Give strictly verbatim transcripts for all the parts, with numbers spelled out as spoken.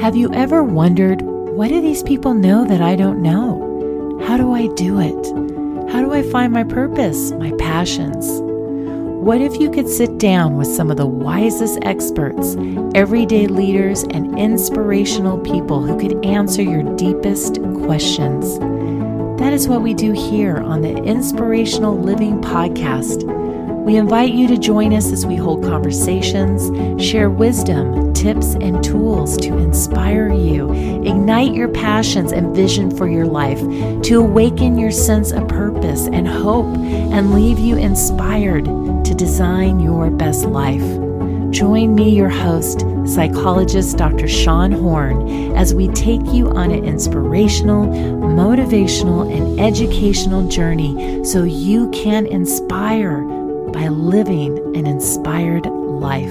Have you ever wondered, what do these people know that I don't know? How do I do it? How do I find my purpose, my passions? What if you could sit down with some of the wisest experts, everyday leaders, and inspirational people who could answer your deepest questions? That is what we do here on the Inspirational Living Podcast. We invite you to join us as we hold conversations, share wisdom, tips, and tools to inspire you, ignite your passions and vision for your life, to awaken your sense of purpose and hope, and leave you inspired to design your best life. Join me, your host, psychologist Doctor Sean Horn, as we take you on an inspirational, motivational, and educational journey so you can inspire by living an inspired life.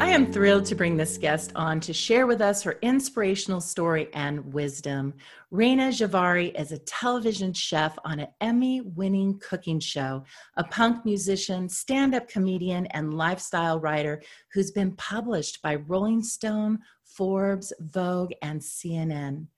I am thrilled to bring this guest on to share with us her inspirational story and wisdom. Rayna Jhaveri is a television chef on an Emmy-winning cooking show, a punk musician, stand-up comedian, and lifestyle writer who's been published by Rolling Stone, Forbes, Vogue, and C N N.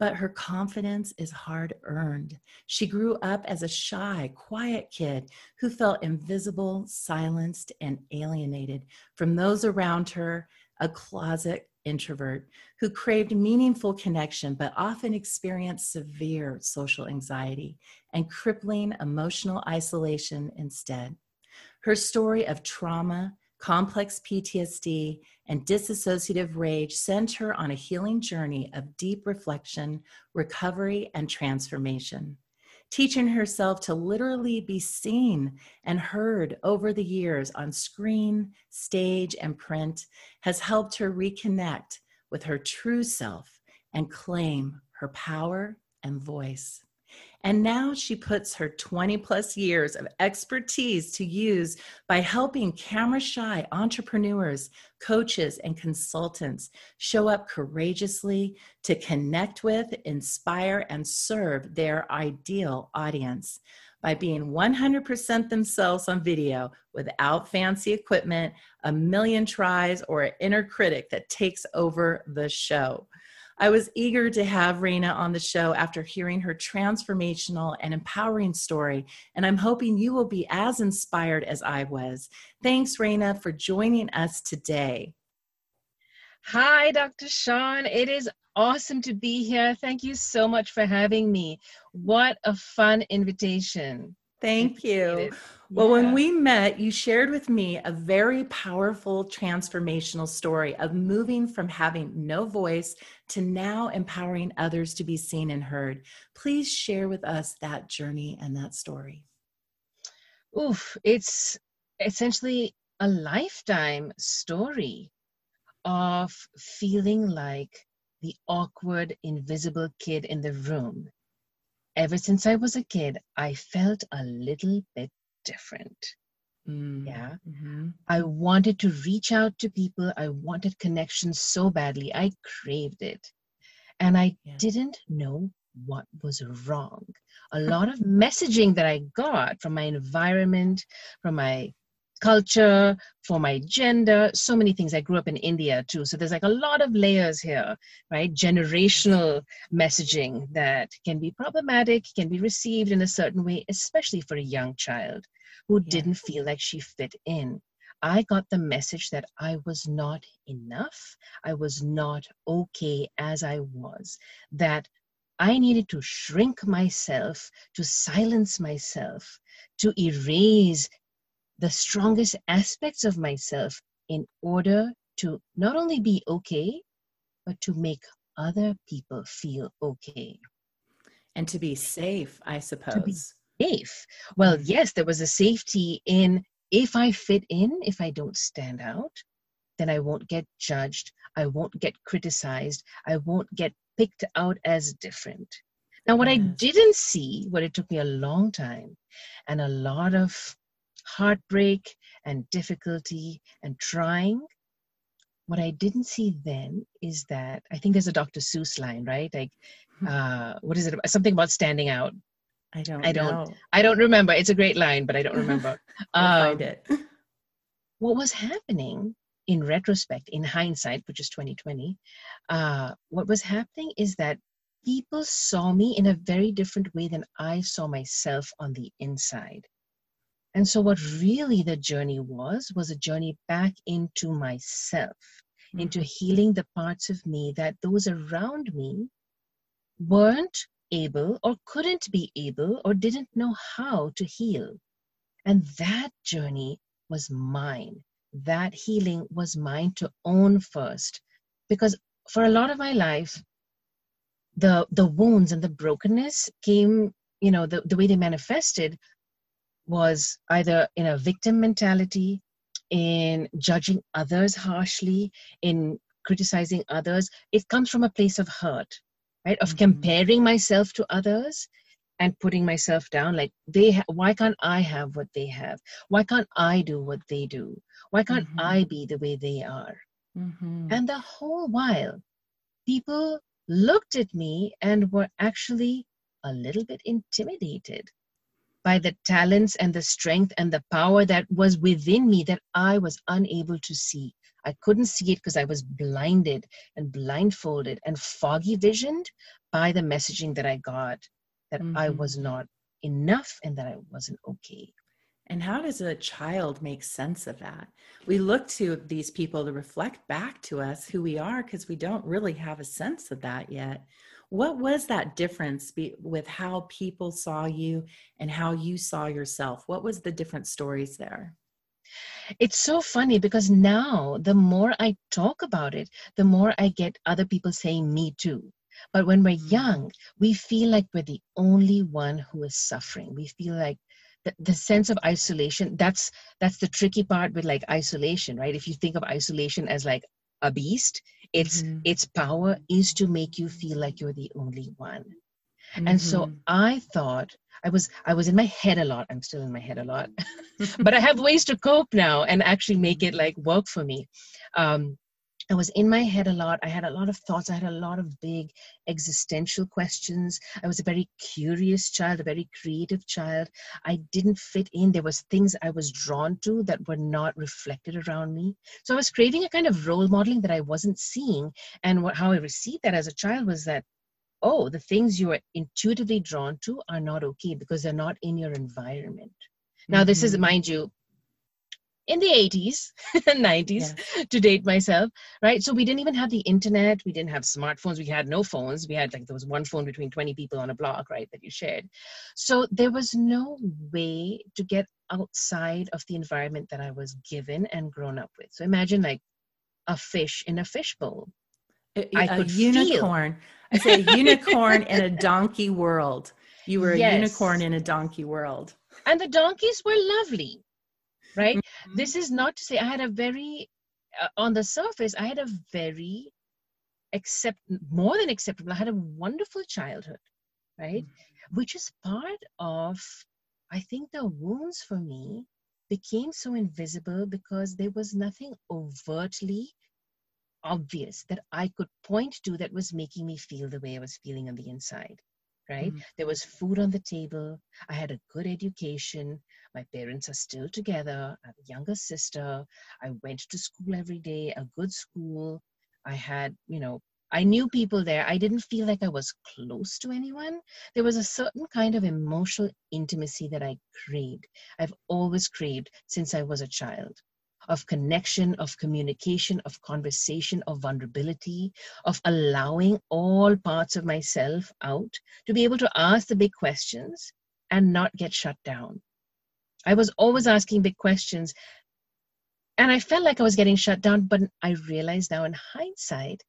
But her confidence is hard-earned. She grew up as a shy, quiet kid who felt invisible, silenced, and alienated from those around her, a closet introvert who craved meaningful connection but often experienced severe social anxiety and crippling emotional isolation instead. Her story of trauma, complex P T S D, and dissociative rage sent her on a healing journey of deep reflection, recovery, and transformation, teaching herself to literally be seen and heard over the years on screen, stage, and print has helped her reconnect with her true self and claim her power and voice. And now she puts her twenty plus years of expertise to use by helping camera-shy entrepreneurs, coaches, and consultants show up courageously to connect with, inspire, and serve their ideal audience by being one hundred percent themselves on video without fancy equipment, a million tries, or an inner critic that takes over the show. I was eager to have Rayna on the show after hearing her transformational and empowering story, and I'm hoping you will be as inspired as I was. Thanks, Rayna, for joining us today. Hi, Doctor Sean. It is awesome to be here. Thank you so much for having me. What a fun invitation. Thank you. Well, yeah. When we met, you shared with me a very powerful transformational story of moving from having no voice to now empowering others to be seen and heard. Please share with us that journey and that story. Oof, it's essentially a lifetime story of feeling like the awkward, invisible kid in the room. Ever since I was a kid, I felt a little bit different. Mm, yeah. Mm-hmm. I wanted to reach out to people. I wanted connection so badly. I craved it. And I yeah. didn't know what was wrong. A lot of messaging that I got from my environment, from my culture, for my gender, so many things. I grew up in India too. So there's like a lot of layers here, right? Generational messaging that can be problematic, can be received in a certain way, especially for a young child who yeah. didn't feel like she fit in. I got the message that I was not enough. I was not okay as I was, that I needed to shrink myself, to silence myself, to erase the strongest aspects of myself in order to not only be okay, but to make other people feel okay. And to be safe, I suppose. To be safe. Well, yes, there was a safety in if I fit in, if I don't stand out, then I won't get judged. I won't get criticized. I won't get picked out as different. Now, what yes. I didn't see, what it took me a long time and a lot of heartbreak and difficulty and trying. What I didn't see then is that, I think there's a Doctor Seuss line, right? Like, uh, what is it? Something about standing out. I don't I don't, know. I don't remember. It's a great line, but I don't remember. we'll um, find it. What was happening in retrospect, in hindsight, which is twenty twenty, uh, what was happening is that people saw me in a very different way than I saw myself on the inside. And so what really the journey was, was a journey back into myself, mm-hmm. into healing the parts of me that those around me weren't able or couldn't be able or didn't know how to heal. And that journey was mine. That healing was mine to own first. Because for a lot of my life, the the wounds and the brokenness came, you know, the, the way they manifested was either in a victim mentality, in judging others harshly, in criticizing others. It comes from a place of hurt, right? Of mm-hmm. comparing myself to others and putting myself down, like, they ha- why can't I have what they have? Why can't I do what they do? Why can't mm-hmm. I be the way they are? Mm-hmm. And the whole while, people looked at me and were actually a little bit intimidated by the talents and the strength and the power that was within me that I was unable to see. I couldn't see it because I was blinded and blindfolded and foggy visioned by the messaging that I got, that mm-hmm. I was not enough and that I wasn't okay. And how does a child make sense of that? We look to these people to reflect back to us who we are, because we don't really have a sense of that yet. What was that difference be- with how people saw you and how you saw yourself? What was the different stories there? It's so funny, because now the more I talk about it, the more I get other people saying me too. But when we're young, we feel like we're the only one who is suffering. We feel like the, the sense of isolation, that's that's the tricky part with like isolation, right? If you think of isolation as like a beast, it's mm-hmm. its power is to make you feel like you're the only one. Mm-hmm. And so I thought, I was I was in my head a lot. I'm still in my head a lot. But I have ways to cope now and actually make it like work for me. Um I was in my head a lot. I had a lot of thoughts. I had a lot of big existential questions. I was a very curious child, a very creative child. I didn't fit in. There was things I was drawn to that were not reflected around me. So I was craving a kind of role modeling that I wasn't seeing. And what, how I received that as a child was that, oh, the things you are intuitively drawn to are not okay because they're not in your environment. Mm-hmm. Now, this is, mind you, in the eighties and nineties, yeah. to date myself, right? So we didn't even have the internet. We didn't have smartphones. We had no phones. We had like, there was one phone between twenty people on a block, right, that you shared. So there was no way to get outside of the environment that I was given and grown up with. So imagine like a fish in a fishbowl. A, I could a unicorn. Feel. I say a unicorn in a donkey world. You were a yes. unicorn in a donkey world. And the donkeys were lovely. Right? Mm-hmm. This is not to say I had a very, uh, on the surface, I had a very, accept more than acceptable, I had a wonderful childhood, right? Mm-hmm. Which is part of, I think the wounds for me became so invisible because there was nothing overtly obvious that I could point to that was making me feel the way I was feeling on the inside. Right? Mm-hmm. There was food on the table. I had a good education. My parents are still together. I have a younger sister. I went to school every day, a good school. I had, you know, I knew people there. I didn't feel like I was close to anyone. There was a certain kind of emotional intimacy that I craved. I've always craved since I was a child, of connection, of communication, of conversation, of vulnerability, of allowing all parts of myself out to be able to ask the big questions and not get shut down. I was always asking big questions and I felt like I was getting shut down, but I realized now in hindsight,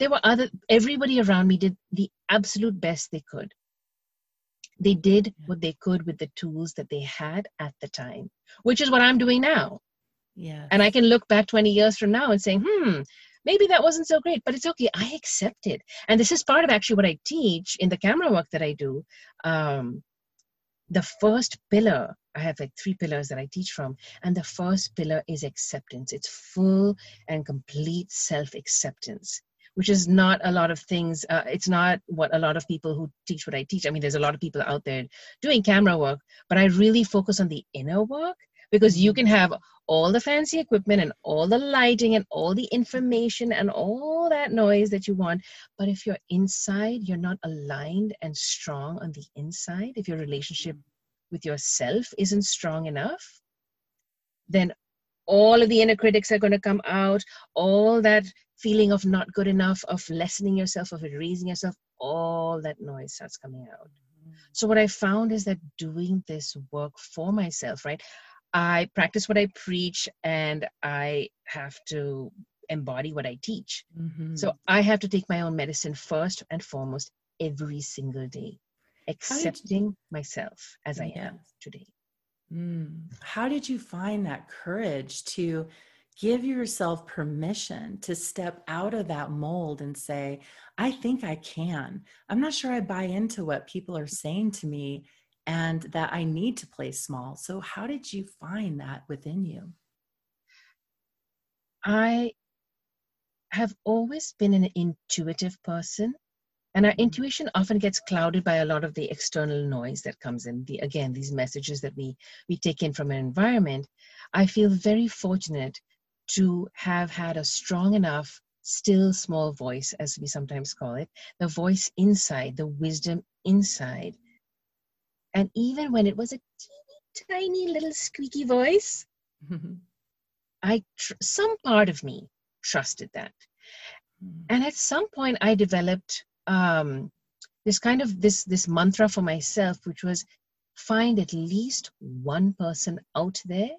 there were other, everybody around me did the absolute best they could. They did what they could with the tools that they had at the time, which is what I'm doing now. Yeah, and I can look back twenty years from now and say, hmm, maybe that wasn't so great, but it's okay. I accept it. And this is part of actually what I teach in the camera work that I do. Um, the first pillar, I have like three pillars that I teach from. And the first pillar is acceptance. It's full and complete self-acceptance, which is not a lot of things. Uh, it's not what a lot of people who teach what I teach. I mean, there's a lot of people out there doing camera work, but I really focus on the inner work. Because you can have all the fancy equipment and all the lighting and all the information and all that noise that you want. But if you're inside, you're not aligned and strong on the inside, if your relationship with yourself isn't strong enough, then all of the inner critics are going to come out. All that feeling of not good enough, of lessening yourself, of erasing yourself, all that noise starts coming out. So what I found is that doing this work for myself, right? I practice what I preach and I have to embody what I teach. Mm-hmm. So I have to take my own medicine first and foremost every single day, accepting you... myself as I yeah. am today. Mm. How did you find that courage to give yourself permission to step out of that mold and say, I think I can. I'm not sure I buy into what people are saying to me and that I need to play small. So how did you find that within you? I have always been an intuitive person. And our intuition often gets clouded by a lot of the external noise that comes in. The, again, these messages that we, we take in from our environment. I feel very fortunate to have had a strong enough, still small voice, as we sometimes call it, the voice inside, the wisdom inside. And even when it was a teeny, tiny little squeaky voice, mm-hmm. I tr- some part of me trusted that. Mm. And at some point I developed um, this kind of this, this mantra for myself, which was find at least one person out there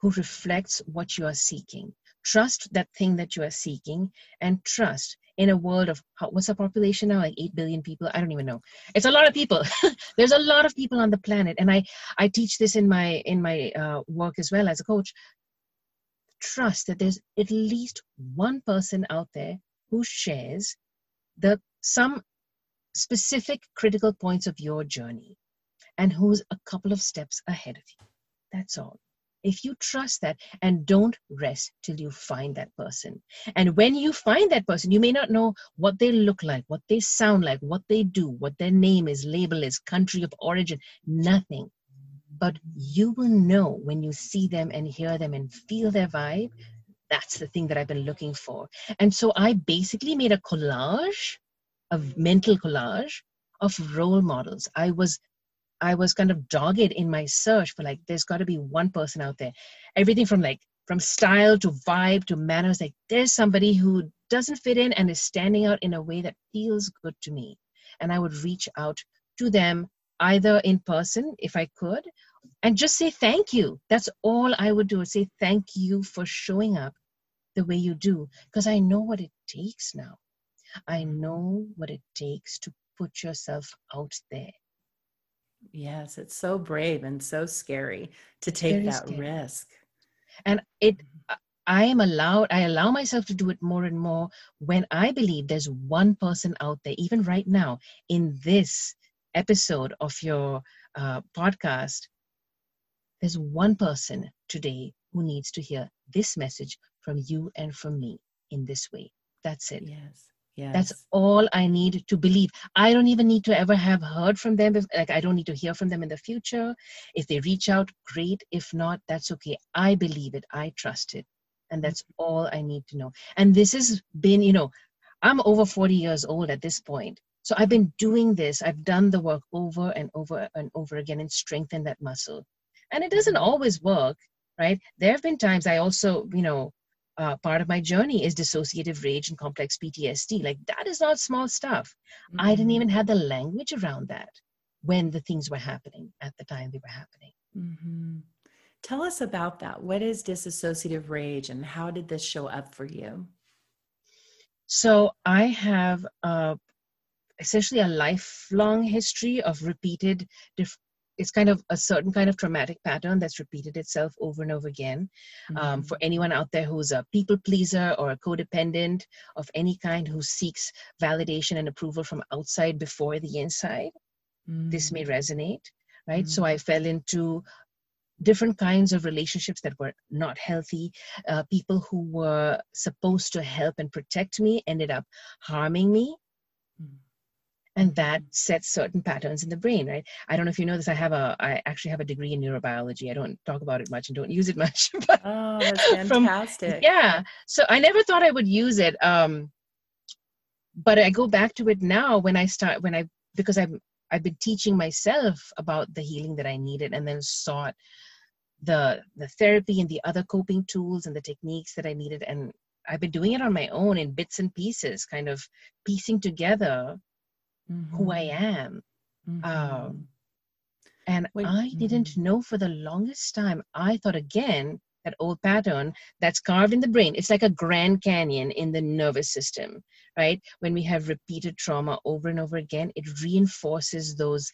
who reflects what you are seeking. Trust that thing that you are seeking, and trust in a world of, how, what's our population now? Like eight billion people? I don't even know. It's a lot of people. There's a lot of people on the planet. And I, I teach this in my, in my uh, work as well as a coach. Trust that there's at least one person out there who shares the some specific critical points of your journey and who's a couple of steps ahead of you. That's all. If you trust that, and don't rest till you find that person. And when you find that person, you may not know what they look like, what they sound like, what they do, what their name is, label is, country of origin, nothing. But you will know when you see them and hear them and feel their vibe. That's the thing that I've been looking for. And so I basically made a collage, a mental collage of role models. I was I was kind of dogged in my search for, like, there's got to be one person out there. Everything from like, from style to vibe to manners, like there's somebody who doesn't fit in and is standing out in a way that feels good to me. And I would reach out to them either in person if I could, and just say, thank you. That's all I would do. I'd say, thank you for showing up the way you do. Because I know what it takes now. I know what it takes to put yourself out there. Yes, it's so brave and so scary to take that scary. risk. And it, I am allowed, I allow myself to do it more and more when I believe there's one person out there, even right now in this episode of your uh, podcast, there's one person today who needs to hear this message from you and from me in this way. That's it. Yes. Yes. That's all I need to believe. I don't even need to ever have heard from them. Like, I don't need to hear from them in the future. If they reach out, great. If not, that's okay. I believe it. I trust it. And that's all I need to know. And this has been, you know, I'm over forty years old at this point. So I've been doing this. I've done the work over and over and over again and strengthened that muscle. And it doesn't always work, right? There have been times I also, you know, Uh, part of my journey is dissociative rage and complex P T S D. Like, that is not small stuff. Mm-hmm. I didn't even have the language around that when the things were happening at the time they were happening. Mm-hmm. Tell us about that. What is dissociative rage and how did this show up for you? So I have uh, essentially a lifelong history of repeated dif- It's kind of a certain kind of traumatic pattern that's repeated itself over and over again. Mm-hmm. Um, for anyone out there who's a people pleaser or a codependent of any kind who seeks validation and approval from outside before the inside, mm-hmm. this may resonate, right? Mm-hmm. So I fell into different kinds of relationships that were not healthy. Uh, people who were supposed to help and protect me ended up harming me. Mm-hmm. And that sets certain patterns in the brain, right? I don't know if you know this. I have a, I actually have a degree in neurobiology. I don't talk about it much and don't use it much. But oh, that's fantastic. From, yeah. So I never thought I would use it. Um, but I go back to it now when I start, when I, because I've, I've been teaching myself about the healing that I needed, and then sought the, the therapy and the other coping tools and the techniques that I needed. And I've been doing it on my own in bits and pieces, kind of piecing together Mm-hmm. who I am. Mm-hmm. Um, and Wait, I mm-hmm. didn't know for the longest time. I thought, again, that old pattern that's carved in the brain. It's like a Grand Canyon in the nervous system, right? When we have repeated trauma over and over again, it reinforces those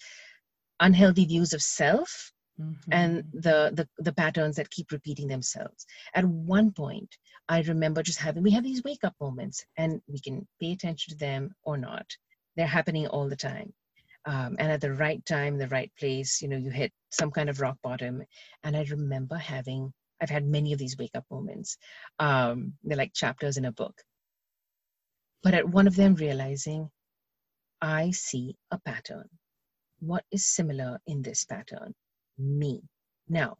unhealthy views of self mm-hmm. and the, the, the patterns that keep repeating themselves. At one point, I remember just having, we have these wake up moments, and we can pay attention to them or not. They're happening all the time. Um, and at the right time, the right place, you know, you hit some kind of rock bottom. And I remember having, I've had many of these wake up moments. Um, they're like chapters in a book. But at one of them, realizing I see a pattern. What is similar in this pattern? Me. Now,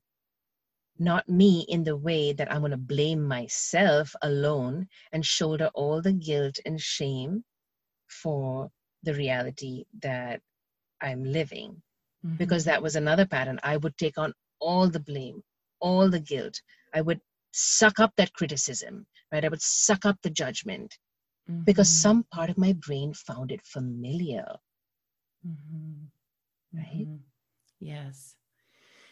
not me in the way that I'm going to blame myself alone and shoulder all the guilt and shame for the reality that I'm living, mm-hmm. because that was another pattern. I would take on all the blame, all the guilt. I would suck up that criticism, right? I would suck up the judgment mm-hmm. because some part of my brain found it familiar, mm-hmm. right? Mm-hmm. Yes.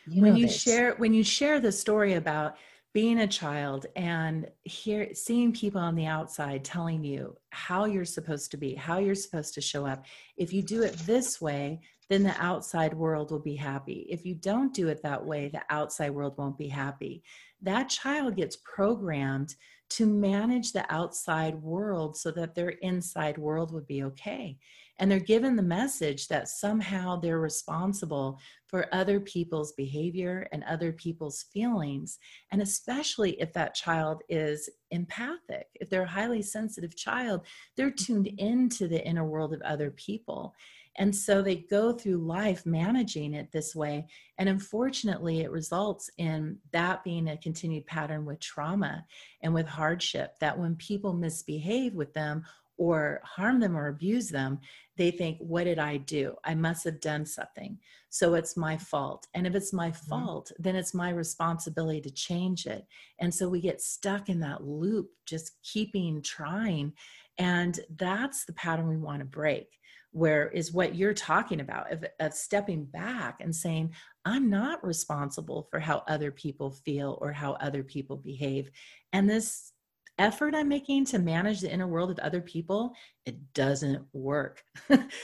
You when you this. share, when you share the story about being a child and hear, seeing people on the outside telling you how you're supposed to be, how you're supposed to show up. If you do it this way, then the outside world will be happy. If you don't do it that way, the outside world won't be happy. That child gets programmed to manage the outside world so that their inside world would be okay. And they're given the message that somehow they're responsible for other people's behavior and other people's feelings. And especially if that child is empathic, if they're a highly sensitive child, they're tuned into the inner world of other people. And so they go through life managing it this way. And unfortunately, it results in that being a continued pattern with trauma and with hardship, that when people misbehave with them or harm them or abuse them, they think, what did I do? I must have done something. So it's my fault. And if it's my mm-hmm. fault, then it's my responsibility to change it. And so we get stuck in that loop, just keeping trying. And that's the pattern we want to break, where is what you're talking about of, of stepping back and saying, I'm not responsible for how other people feel or how other people behave. And this effort I'm making to manage the inner world of other people, it doesn't work.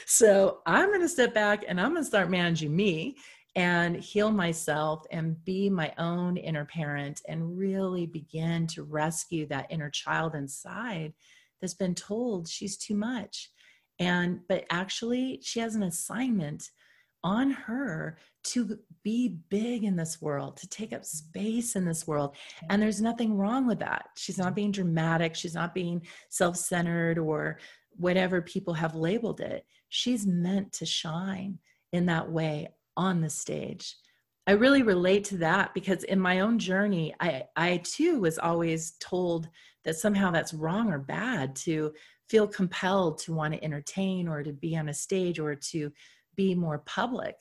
So I'm going to step back and I'm going to start managing me and heal myself and be my own inner parent and really begin to rescue that inner child inside that's been told she's too much. And, but actually she has an assignment on her to be big in this world, to take up space in this world. And there's nothing wrong with that. She's not being dramatic. She's not being self-centered or whatever people have labeled it. She's meant to shine in that way on the stage. I really relate to that because in my own journey, I, I too was always told that somehow that's wrong or bad to feel compelled to want to entertain or to be on a stage or to be more public.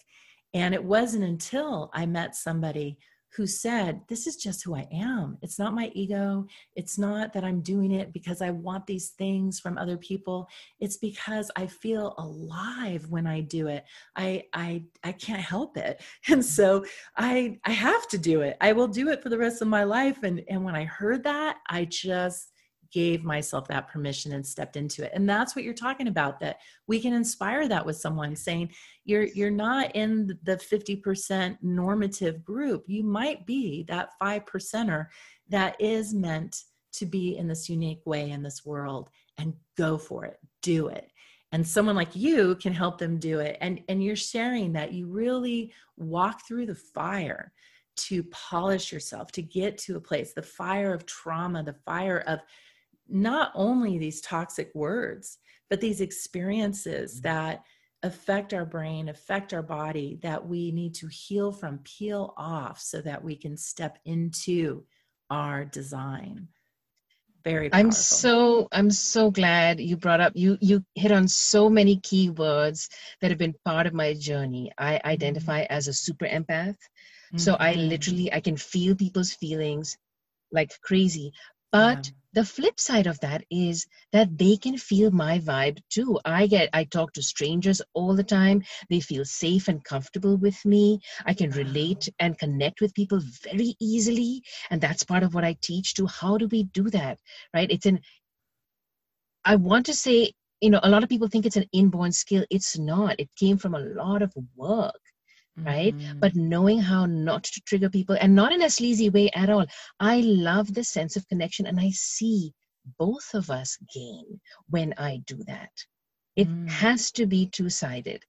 And it wasn't until I met somebody who said, this is just who I am. It's not my ego. It's not that I'm doing it because I want these things from other people. It's because I feel alive when I do it. I I I can't help it. And so I I have to do it. I will do it for the rest of my life. And, and when I heard that, I just gave myself that permission and stepped into it. And that's what you're talking about, that we can inspire that with someone saying, you're, you're not in the fifty percent normative group. You might be that five percenter that is meant to be in this unique way in this world, and go for it, do it. And someone like you can help them do it. And, and you're sharing that you really walk through the fire to polish yourself, to get to a place, the fire of trauma, the fire of not only these toxic words, but these experiences that affect our brain, affect our body, that we need to heal from, peel off, so that we can step into our design. Very powerful. I'm so, I'm so glad you brought up, you, you hit on so many key words that have been part of my journey. I identify mm-hmm. as a super empath. Mm-hmm. So I literally, I can feel people's feelings like crazy. But yeah. the flip side of that is that they can feel my vibe too. I get, I talk to strangers all the time. They feel safe and comfortable with me. I can relate and connect with people very easily. And that's part of what I teach too. How do we do that? Right? It's an, I want to say, you know, a lot of people think it's an inborn skill. It's not. It came from a lot of work. Right? Mm-hmm. But knowing how not to trigger people, and not in a sleazy way at all. I love the sense of connection, and I see both of us gain when I do that. It mm. has to be two-sided.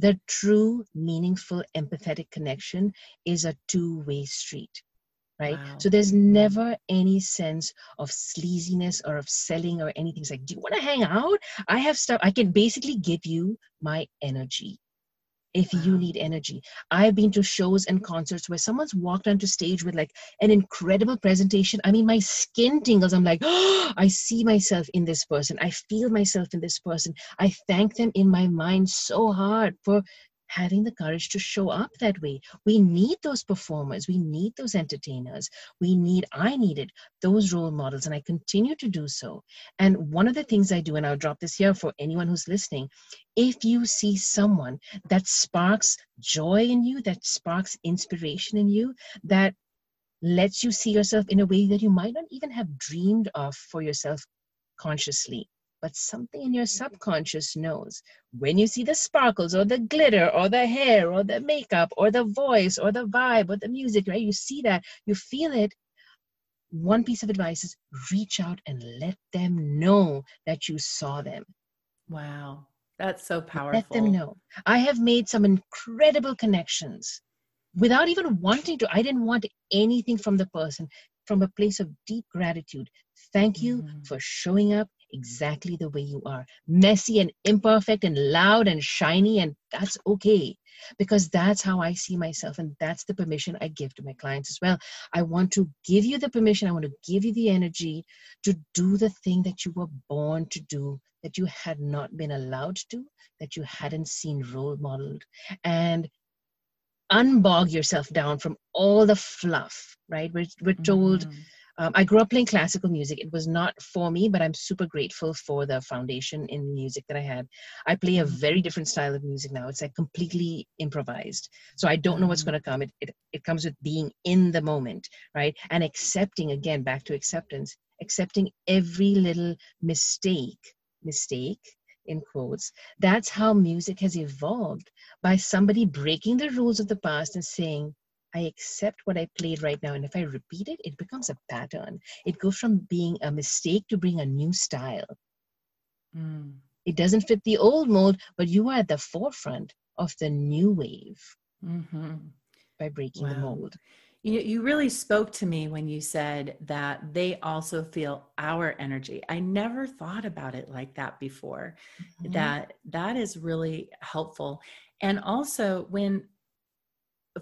The true, meaningful, empathetic connection is a two-way street, right? Wow. So there's never any sense of sleaziness or of selling or anything. It's like, do you want to hang out? I have stuff. I can basically give you my energy. If you need energy. I've been to shows and concerts where someone's walked onto stage with like an incredible presentation. I mean, my skin tingles. I'm like, oh, I see myself in this person. I feel myself in this person. I thank them in my mind so hard for having the courage to show up that way. We need those performers. We need those entertainers. We need, I needed those role models. And I continue to do so. And one of the things I do, and I'll drop this here for anyone who's listening, if you see someone that sparks joy in you, that sparks inspiration in you, that lets you see yourself in a way that you might not even have dreamed of for yourself consciously, but something in your subconscious knows. When you see the sparkles or the glitter or the hair or the makeup or the voice or the vibe or the music, right? You see that, you feel it. One piece of advice is reach out and let them know that you saw them. Wow. That's so powerful. Let them know. I have made some incredible connections without even wanting to. I didn't want anything from the person, from a place of deep gratitude. Thank you mm-hmm. for showing up exactly the way you are, messy and imperfect and loud and shiny, and that's okay, because that's how I see myself, and that's the permission I give to my clients as well. I want to give you the permission, I want to give you the energy to do the thing that you were born to do, that you had not been allowed to, that you hadn't seen role modeled, and unbog yourself down from all the fluff, right? We're, we're told... Mm-hmm. Um, I grew up playing classical music. It was not for me, but I'm super grateful for the foundation in music that I had. I play a very different style of music now. It's like completely improvised. So I don't know what's going to come. It, it it comes with being in the moment, right? And accepting, again, back to acceptance, accepting every little mistake, mistake, in quotes. That's how music has evolved, by somebody breaking the rules of the past and saying, I accept what I played right now. And if I repeat it, it becomes a pattern. It goes from being a mistake to being a new style. Mm. It doesn't fit the old mold, but you are at the forefront of the new wave mm-hmm. by breaking wow. the mold. You, you really spoke to me when you said that they also feel our energy. I never thought about it like that before. Mm-hmm. That that is really helpful. And also when,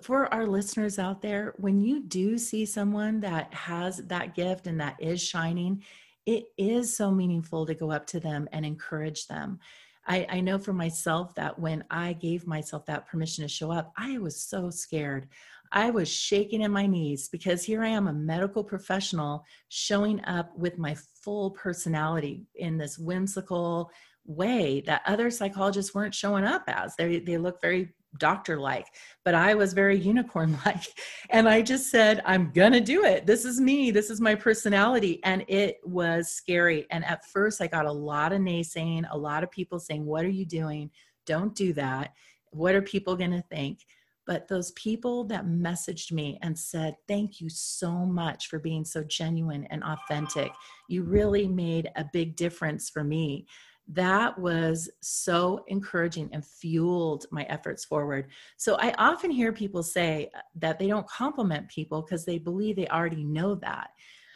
for our listeners out there, when you do see someone that has that gift and that is shining, it is so meaningful to go up to them and encourage them. I, I know for myself that when I gave myself that permission to show up, I was so scared. I was shaking in my knees, because here I am, a medical professional, showing up with my full personality in this whimsical way that other psychologists weren't showing up as. They, they look very doctor-like, but I was very unicorn-like. And I just said, I'm going to do it. This is me. This is my personality. And it was scary. And at first I got a lot of naysaying, a lot of people saying, what are you doing? Don't do that. What are people going to think? But those people that messaged me and said, thank you so much for being so genuine and authentic. You really made a big difference for me. That was so encouraging and fueled my efforts forward. So I often hear people say that they don't compliment people because they believe they already know that.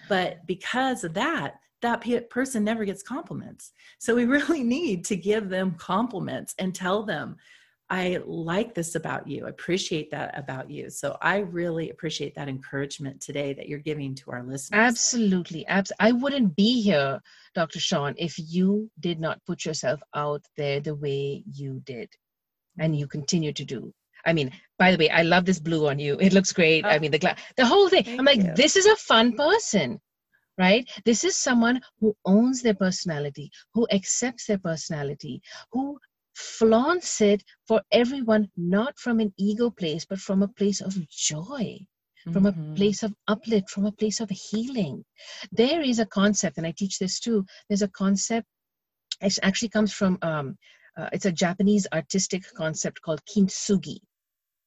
But because of that, that pe- person never gets compliments. So we really need to give them compliments and tell them, I like this about you. I appreciate that about you. So I really appreciate that encouragement today that you're giving to our listeners. Absolutely. Abs- I wouldn't be here, Doctor Sean, if you did not put yourself out there the way you did and you continue to do. I mean, by the way, I love this blue on you. It looks great. Oh, I mean, the gla- the whole thing. I'm like, you. This is a fun person, right? This is someone who owns their personality, who accepts their personality, who flaunts it for everyone, not from an ego place, but from a place of joy, from mm-hmm. a place of uplift, from a place of healing. There is a concept, and I teach this too. There's a concept, it actually comes from, um, uh, it's a Japanese artistic concept called kintsugi.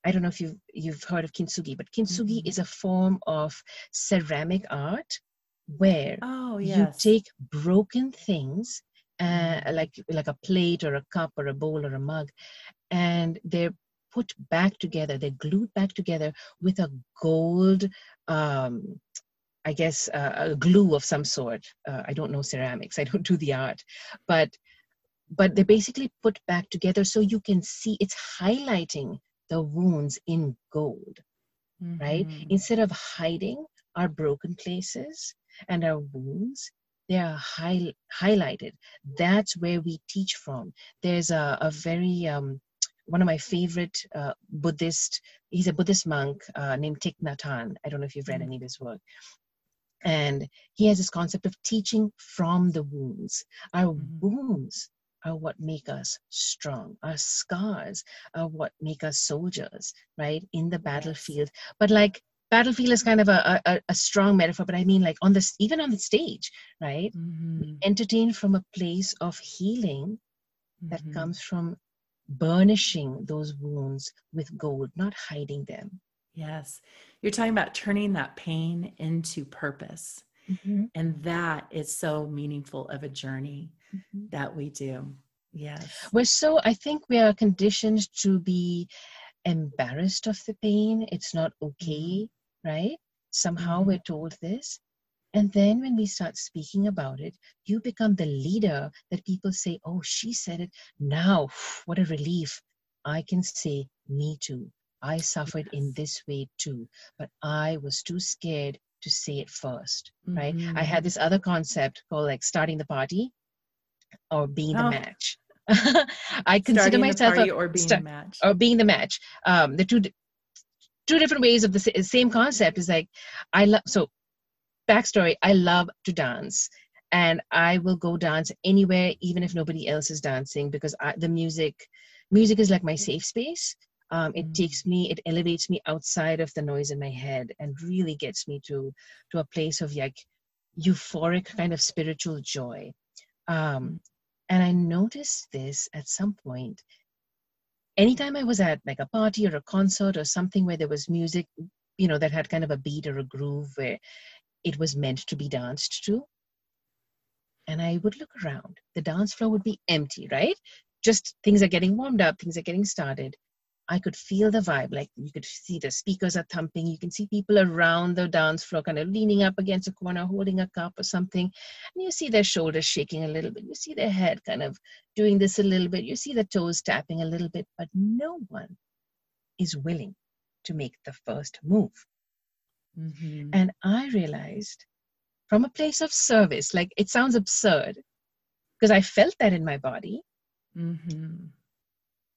I don't know if you've, you've heard of kintsugi, but kintsugi mm-hmm. is a form of ceramic art where oh, yes. you take broken things, Uh, like like a plate or a cup or a bowl or a mug, and they're put back together, they're glued back together with a gold, um, I guess, uh, a glue of some sort. Uh, I don't know ceramics, I don't do the art, but but they're basically put back together so you can see it's highlighting the wounds in gold, mm-hmm. right? Instead of hiding our broken places and our wounds, they are high, highlighted. That's where we teach from. There's a, a very, um, one of my favorite uh, Buddhist, he's a Buddhist monk uh, named Thich Nhat Hanh. I don't know if you've read any of his work. And he has this concept of teaching from the wounds. Our mm-hmm. wounds are what make us strong. Our scars are what make us soldiers, right? In the battlefield. But like, battlefield is kind of a, a, a strong metaphor, but I mean like on this, even on the stage, right? Mm-hmm. We entertain from a place of healing that mm-hmm. comes from burnishing those wounds with gold, not hiding them. Yes. You're talking about turning that pain into purpose. Mm-hmm. And that is so meaningful of a journey mm-hmm. that we do. Yes. We're so, I think we are conditioned to be embarrassed of the pain. It's not okay, right? Somehow we're told this. And then when we start speaking about it, you become the leader that people say, oh, she said it. Now, what a relief. I can say, me too. I suffered yes. in this way too, but I was too scared to say it first, mm-hmm. right? I had this other concept called like starting the party or being oh. the match. I consider Starting myself a, or being st- the match or being the match. Um, the two, two different ways of the same concept is like, I love, so backstory, I love to dance and I will go dance anywhere, even if nobody else is dancing, because I, the music, music is like my safe space. Um, it mm-hmm. takes me, it elevates me outside of the noise in my head and really gets me to, to a place of like euphoric kind of spiritual joy. Um, And I noticed this at some point. Anytime I was at like a party or a concert or something where there was music, you know, that had kind of a beat or a groove where it was meant to be danced to. And I would look around. The dance floor would be empty, right? Just things are getting warmed up. Things are getting started. I could feel the vibe. Like you could see the speakers are thumping. You can see people around the dance floor kind of leaning up against a corner, holding a cup or something. And you see their shoulders shaking a little bit. You see their head kind of doing this a little bit. You see the toes tapping a little bit, but no one is willing to make the first move. Mm-hmm. And I realized from a place of service, like it sounds absurd because I felt that in my body. Mm-hmm.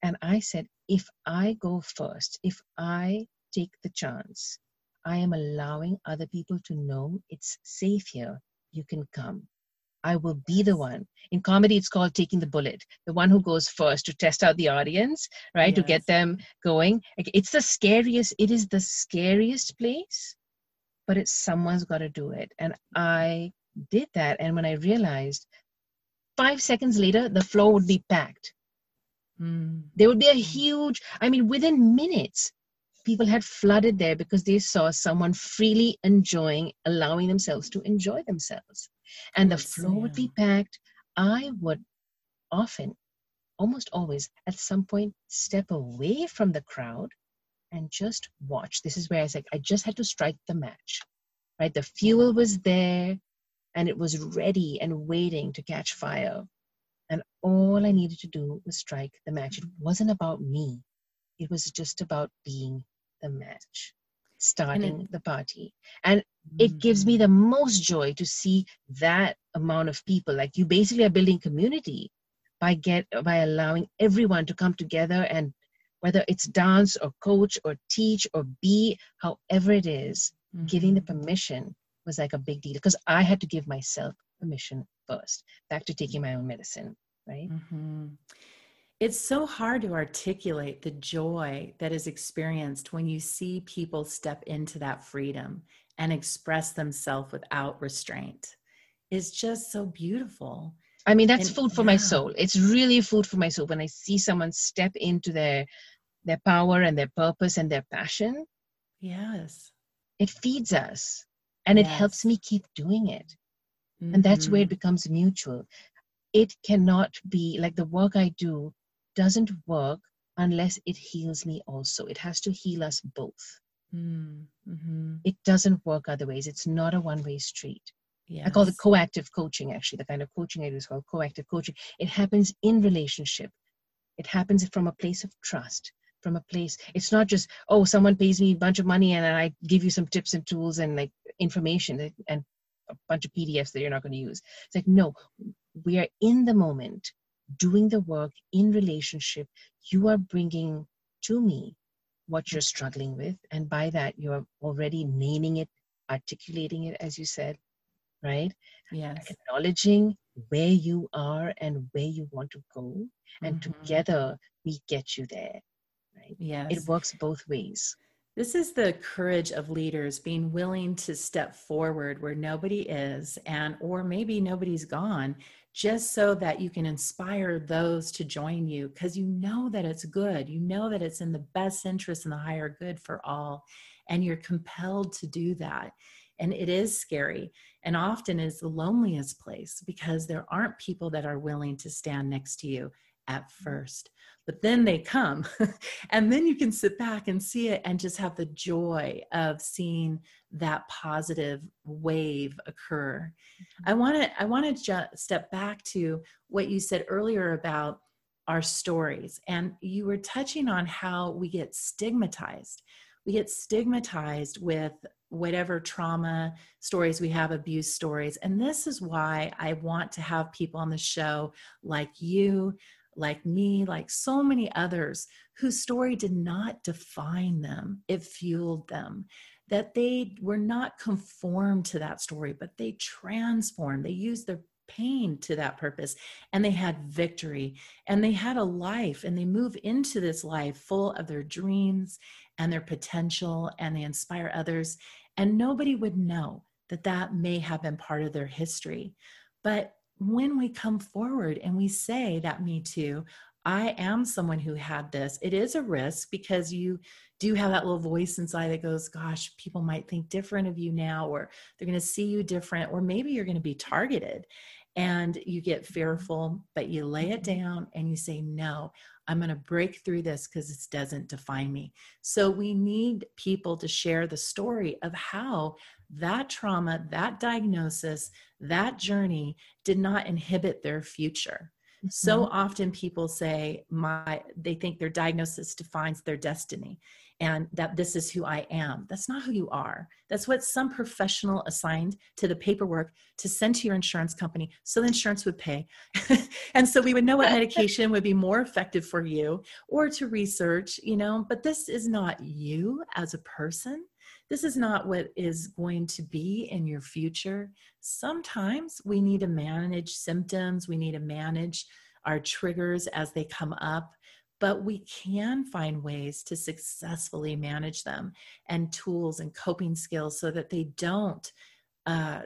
And I said, if I go first, if I take the chance, I am allowing other people to know it's safe here. You can come. I will be the one. In comedy, it's called taking the bullet. The one who goes first to test out the audience, right? Yes. To get them going. It's the scariest. It is the scariest place, but it's someone's got to do it. And I did that. And when I realized five seconds later, the floor would be packed. Mm. There would be a huge, I mean, within minutes, people had flooded there because they saw someone freely enjoying, allowing themselves to enjoy themselves. And the floor yeah. would be packed. I would often, almost always, at some point, step away from the crowd and just watch. This is where I said, I just had to strike the match, right? The fuel was there. and it was ready and waiting to catch fire. And all I needed to do was strike the match. It wasn't about me. It was just about being the match, starting it, the party. And mm-hmm. it gives me the most joy to see that amount of people. Like, you basically are building community by get by allowing everyone to come together, and whether it's dance or coach or teach or be, however it is, mm-hmm. giving the permission was like a big deal, because I had to give myself permission first, back to taking my own medicine, right? Mm-hmm. It's so hard to articulate the joy that is experienced when you see people step into that freedom and express themselves without restraint. It's just so beautiful. I mean, that's and, food for yeah. my soul. It's really food for my soul. When I see someone step into their, their power and their purpose and their passion, yes, it feeds us, and yes. it helps me keep doing it. Mm-hmm. And that's where it becomes mutual. It cannot be like the work I do doesn't work unless it heals me also. It has to heal us both. Mm-hmm. It doesn't work other ways. It's not a one-way street. Yes. I call it coactive coaching, actually. The kind of coaching I do is called coactive coaching. It happens in relationship. It happens from a place of trust, from a place. It's not just, oh, someone pays me a bunch of money and I give you some tips and tools and like information and a bunch of P D Fs that you're not going to use. It's like, no, we are in the moment, doing the work in relationship. You are bringing to me what you're struggling with. And by that, you're already naming it, articulating it, as you said, right? Yes. Acknowledging where you are and where you want to go. And mm-hmm. together we get you there, right? Yes. It works both ways. This is the courage of leaders, being willing to step forward where nobody is, and or maybe nobody's gone, just so that you can inspire those to join you, because you know that it's good. You know that it's in the best interest and the higher good for all, and you're compelled to do that. And it is scary, and often is the loneliest place, because there aren't people that are willing to stand next to you at first, but then they come and then you can sit back and see it and just have the joy of seeing that positive wave occur. Mm-hmm. I want to, I want to ju- step back to what you said earlier about our stories, and you were touching on how we get stigmatized. We get stigmatized with whatever trauma stories we have, abuse stories. And this is why I want to have people on the show like you, like me, like so many others whose story did not define them. It fueled them, that they were not conformed to that story, but they transformed. They used their pain to that purpose, and they had victory, and they had a life, and they move into this life full of their dreams and their potential, and they inspire others. And nobody would know that that may have been part of their history. But when we come forward and we say that, me too, I am someone who had this, it is a risk, because you do have that little voice inside that goes, gosh, people might think different of you now, or they're going to see you different, or maybe you're going to be targeted, and you get fearful, but you lay it down and you say, no, I'm going to break through this, because it doesn't define me. So we need people to share the story of how that trauma, that diagnosis, that journey did not inhibit their future. Mm-hmm. So often people say, my, they think their diagnosis defines their destiny, and that this is who I am. That's not who you are. That's what some professional assigned to the paperwork to send to your insurance company, so the insurance would pay. And so we would know what medication would be more effective for you, or to research, you know, but this is not you as a person. This is not what is going to be in your future. Sometimes we need to manage symptoms. We need to manage our triggers as they come up, but we can find ways to successfully manage them, and tools and coping skills, so that they don't uh,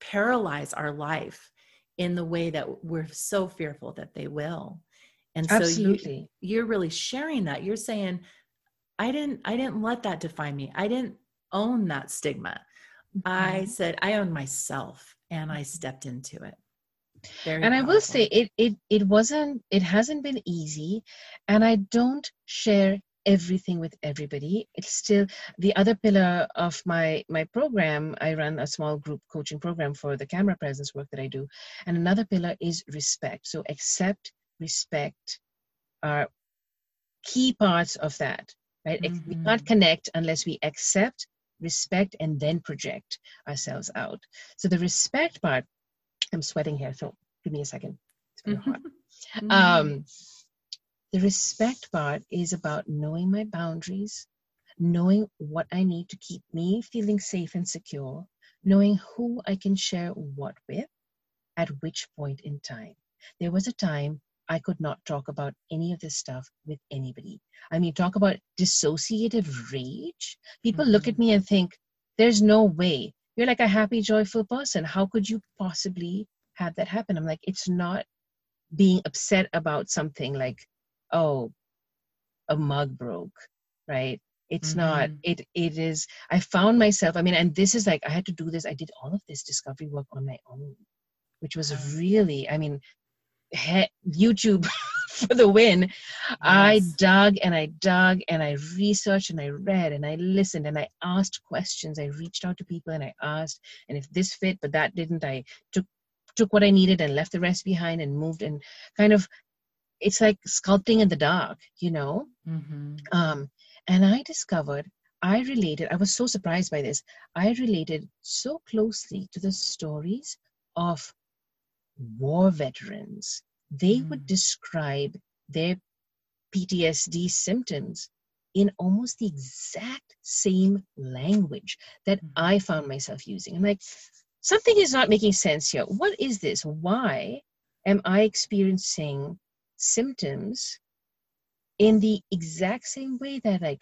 paralyze our life in the way that we're so fearful that they will. And so you, you're really sharing that. You're saying, I didn't, I didn't let that define me. I didn't own that stigma. Mm-hmm. I said, I own myself, and I stepped into it. Very and powerful. I will say it, it, it wasn't, it hasn't been easy. And I don't share everything with everybody. It's still the other pillar of my, my program. I run a small group coaching program for the camera presence work that I do. And another pillar is respect. So accept, respect are key parts of that, right? Mm-hmm. We can't connect unless we accept, respect, and then project ourselves out. So the respect part, I'm sweating here, so give me a second. It's very hot. Mm-hmm. Um, the respect part is about knowing my boundaries, knowing what I need to keep me feeling safe and secure, knowing who I can share what with, at which point in time. There was a time I could not talk about any of this stuff with anybody. I mean, talk about dissociative rage. People mm-hmm. look at me and think, there's no way. You're like a happy, joyful person. How could you possibly have that happen? I'm like, it's not being upset about something like, oh, a mug broke, right? It's mm-hmm. not, it, it is, I found myself, I mean, and this is like, I had to do this. I did all of this discovery work on my own, which was really, I mean, He- YouTube for the win. Yes. I dug and I dug and I researched and I read and I listened and I asked questions. I reached out to people and I asked, and if this fit, but that didn't, I took, took what I needed and left the rest behind and moved, and kind of, it's like sculpting in the dark, you know? Mm-hmm. Um, and I discovered I related, I was so surprised by this. I related so closely to the stories of war veterans. They mm. would describe their P T S D symptoms in almost the exact same language that mm. I found myself using. I'm like, something is not making sense here. What is this? Why am I experiencing symptoms in the exact same way that, like,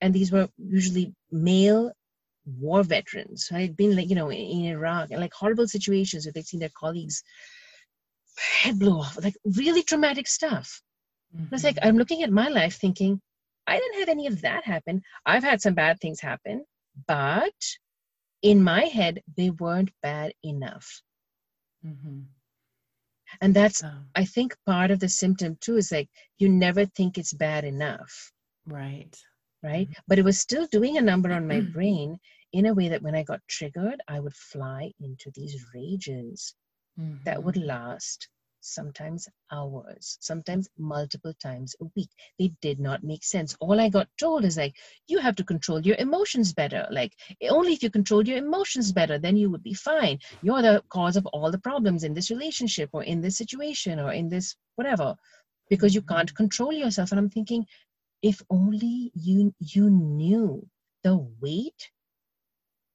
and these were usually male war veterans, right? Been like, you know, in, in Iraq, and like horrible situations where they've seen their colleagues head blow off, like really traumatic stuff. Mm-hmm. It's like, I'm looking at my life thinking, I didn't have any of that happen. I've had some bad things happen, but in my head, they weren't bad enough. Mm-hmm. And that's, oh. I think part of the symptom too, is like, you never think it's bad enough. Right. Right. Mm-hmm. But it was still doing a number on my mm-hmm. brain, in a way that when I got triggered, I would fly into these rages mm-hmm. that would last sometimes hours, sometimes multiple times a week. They did not make sense. All I got told is like, you have to control your emotions better. Like, only if you control your emotions better, then you would be fine. You're the cause of all the problems in this relationship or in this situation or in this whatever, because you can't control yourself. And I'm thinking, if only you you knew the weight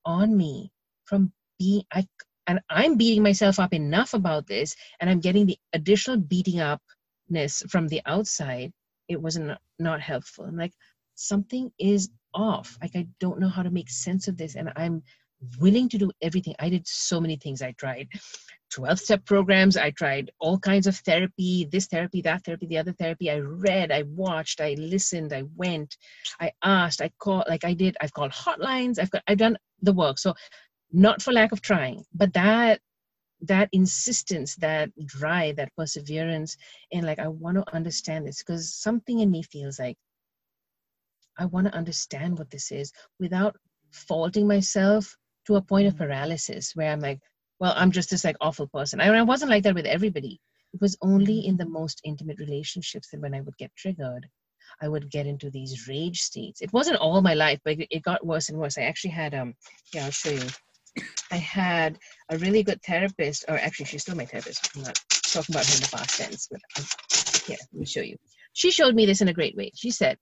on me from being, I, and I'm beating myself up enough about this, and I'm getting the additional beating upness from the outside, it wasn't not helpful. I'm like, something is off. Like, I don't know how to make sense of this, and I'm willing to do everything. I did so many things. I tried twelve-step programs. I tried all kinds of therapy, this therapy, that therapy, the other therapy. I read, I watched, I listened, I went, I asked, I called, like I did, I've called hotlines, I've got, I've done the work. So not for lack of trying, but that, that insistence, that drive, that perseverance, and like, I want to understand this, because something in me feels like, I want to understand what this is without faulting myself to a point of paralysis where I'm like, well, I'm just this like awful person. I, I wasn't like that with everybody. It was only in the most intimate relationships that when I would get triggered, I would get into these rage states. It wasn't all my life, but it, it got worse and worse. I actually had, um, yeah, I'll show you. I had a really good therapist, or actually she's still my therapist. I'm not talking about her in the past tense, but um, yeah, let me show you. She showed me this in a great way. She said,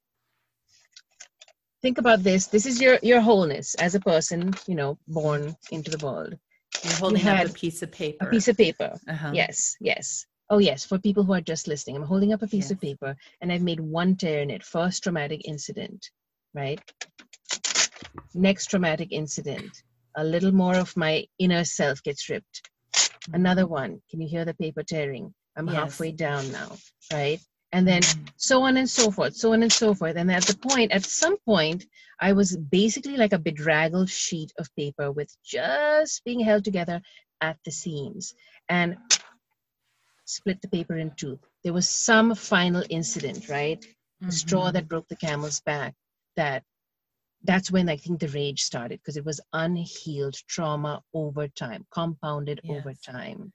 think about this. This is your, your wholeness as a person, you know, born into the world. You're holding up a piece of paper. A piece of paper. Uh-huh. Yes, yes. Oh, yes. For people who are just listening, I'm holding up a piece yes. of paper, and I've made one tear in it. First traumatic incident, right? Next traumatic incident. A little more of my inner self gets ripped. Another one. Can you hear the paper tearing? I'm yes. halfway down now, right? And then so on and so forth, so on and so forth. And at the point, at some point, I was basically like a bedraggled sheet of paper with just being held together at the seams, and split the paper in two. There was some final incident, right? mm-hmm. the straw that broke the camel's back, that that's when I think the rage started, because it was unhealed trauma over time, compounded yes. over time.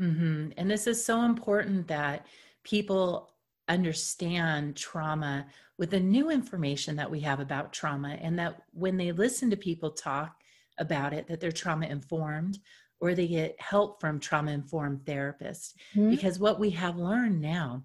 Mm-hmm. And this is so important that people understand trauma with the new information that we have about trauma, and that when they listen to people talk about it, that they're trauma informed, or they get help from trauma informed therapists. Mm-hmm. Because what we have learned now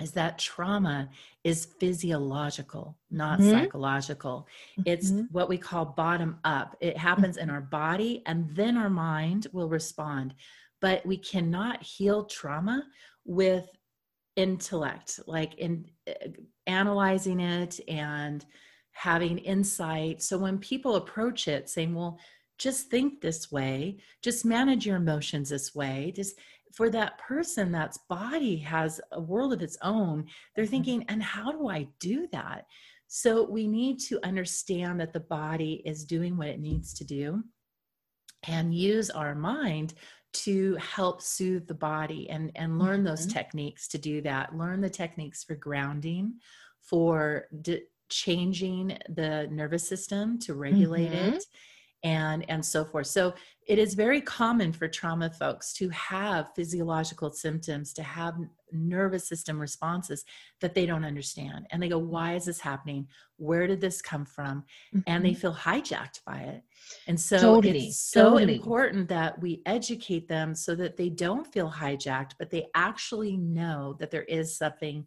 is that trauma is physiological, not mm-hmm. psychological. It's mm-hmm. what we call bottom up. It happens mm-hmm. in our body, and then our mind will respond. But we cannot heal trauma with intellect, like in uh, analyzing it and having insight. So when people approach it saying, well, just think this way, just manage your emotions this way, just for that person that's body has a world of its own, they're thinking, and how do I do that? So we need to understand that the body is doing what it needs to do and use our mind to help soothe the body, and, and learn mm-hmm. those techniques to do that. Learn the techniques for grounding, for d- changing the nervous system to regulate mm-hmm. it, and, and so forth. So it is very common for trauma folks to have physiological symptoms, to have nervous system responses that they don't understand. And they go, why is this happening? Where did this come from? Mm-hmm. And they feel hijacked by it. And so totally, it's so totally. important that we educate them so that they don't feel hijacked, but they actually know that there is something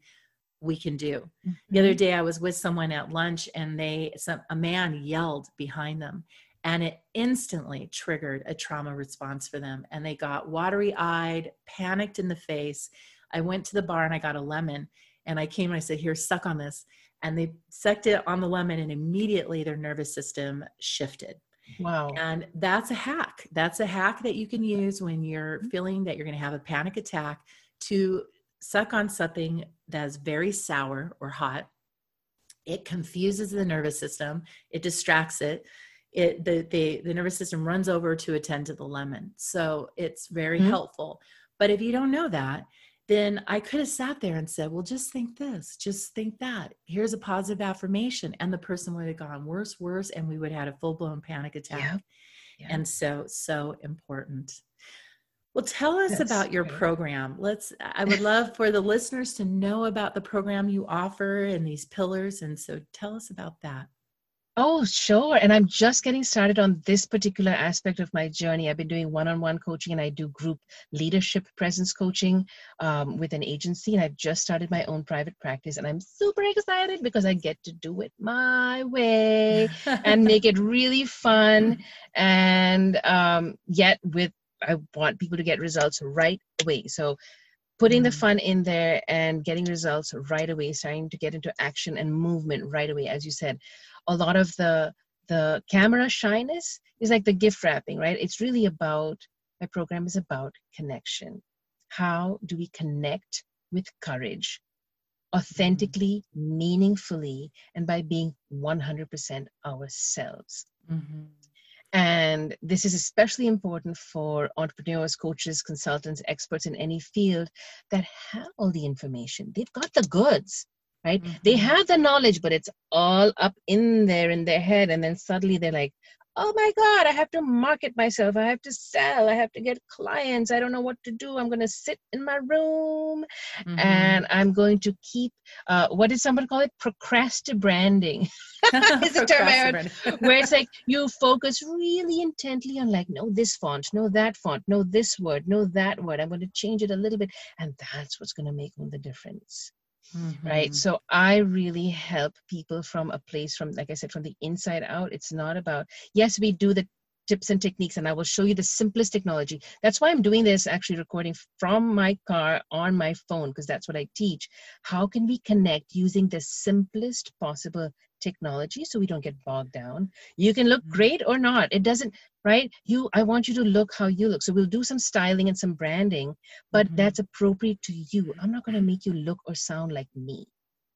we can do. Mm-hmm. The other day I was with someone at lunch, and they, some, a man yelled behind them. And it instantly triggered a trauma response for them. And they got watery-eyed, panicked in the face. I went to the bar and I got a lemon. And I came and I said, here, suck on this. And they sucked it on the lemon, and immediately their nervous system shifted. Wow. And that's a hack. That's a hack that you can use when you're feeling that you're going to have a panic attack, to suck on something that is very sour or hot. It confuses the nervous system. It distracts it. It, the, the, the nervous system runs over to attend to the lemon. So it's very mm-hmm. helpful. But if you don't know that, then I could have sat there and said, well, just think this, just think that. Here's a positive affirmation. And the person would have gone worse, worse. And we would have had a full-blown panic attack. Yeah. Yeah. And so, so important. Well, tell us That's about your great. program. Let's, I would love for the listeners to know about the program you offer and these pillars. And so tell us about that. Oh, sure. And I'm just getting started on this particular aspect of my journey. I've been doing one-on-one coaching, and I do group leadership presence coaching um, with an agency. And I've just started my own private practice, and I'm super excited because I get to do it my way and make it really fun. And um, yet with, I want people to get results right away. So putting the fun in there and getting results right away, starting to get into action and movement right away, as you said. A lot of the the camera shyness is like the gift wrapping, right? It's really about, my program is about connection. How do we connect with courage, authentically, mm-hmm. meaningfully, and by being one hundred percent ourselves? Mm-hmm. And this is especially important for entrepreneurs, coaches, consultants, experts in any field that have all the information. They've got the goods. Right? Mm-hmm. They have the knowledge, but it's all up in there in their head. And then suddenly they're like, oh my God, I have to market myself. I have to sell. I have to get clients. I don't know what to do. I'm going to sit in my room mm-hmm. and I'm going to keep, uh, what did someone call it? Procrasti-branding. It's a term I heard, where it's like you focus really intently on like, no, this font, no, that font, no, this word, no, that word. I'm going to change it a little bit. And that's what's going to make all the difference. Mm-hmm. Right. So I really help people from a place from, like I said, from the inside out. It's not about, yes, we do the tips and techniques, and I will show you the simplest technology. That's why I'm doing this, actually recording from my car on my phone, because that's what I teach. How can we connect using the simplest possible technology so we don't get bogged down? You can look great or not. It doesn't, right? You, I want you to look how you look. So we'll do some styling and some branding, but mm-hmm. that's appropriate to you. I'm not going to make you look or sound like me.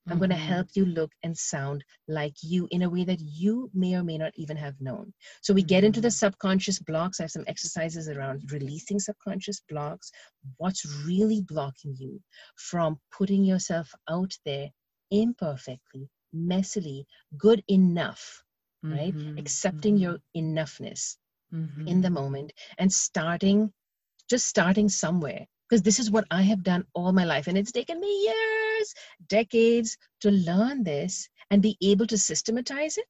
I'm mm-hmm. going to help you look and sound like you in a way that you may or may not even have known. So we get into the subconscious blocks. I have some exercises around releasing subconscious blocks. What's really blocking you from putting yourself out there imperfectly, messily, good enough, mm-hmm. right? Accepting mm-hmm. your enoughness mm-hmm. in the moment and starting, just starting somewhere. Because this is what I have done all my life. And it's taken me years, decades to learn this and be able to systematize it.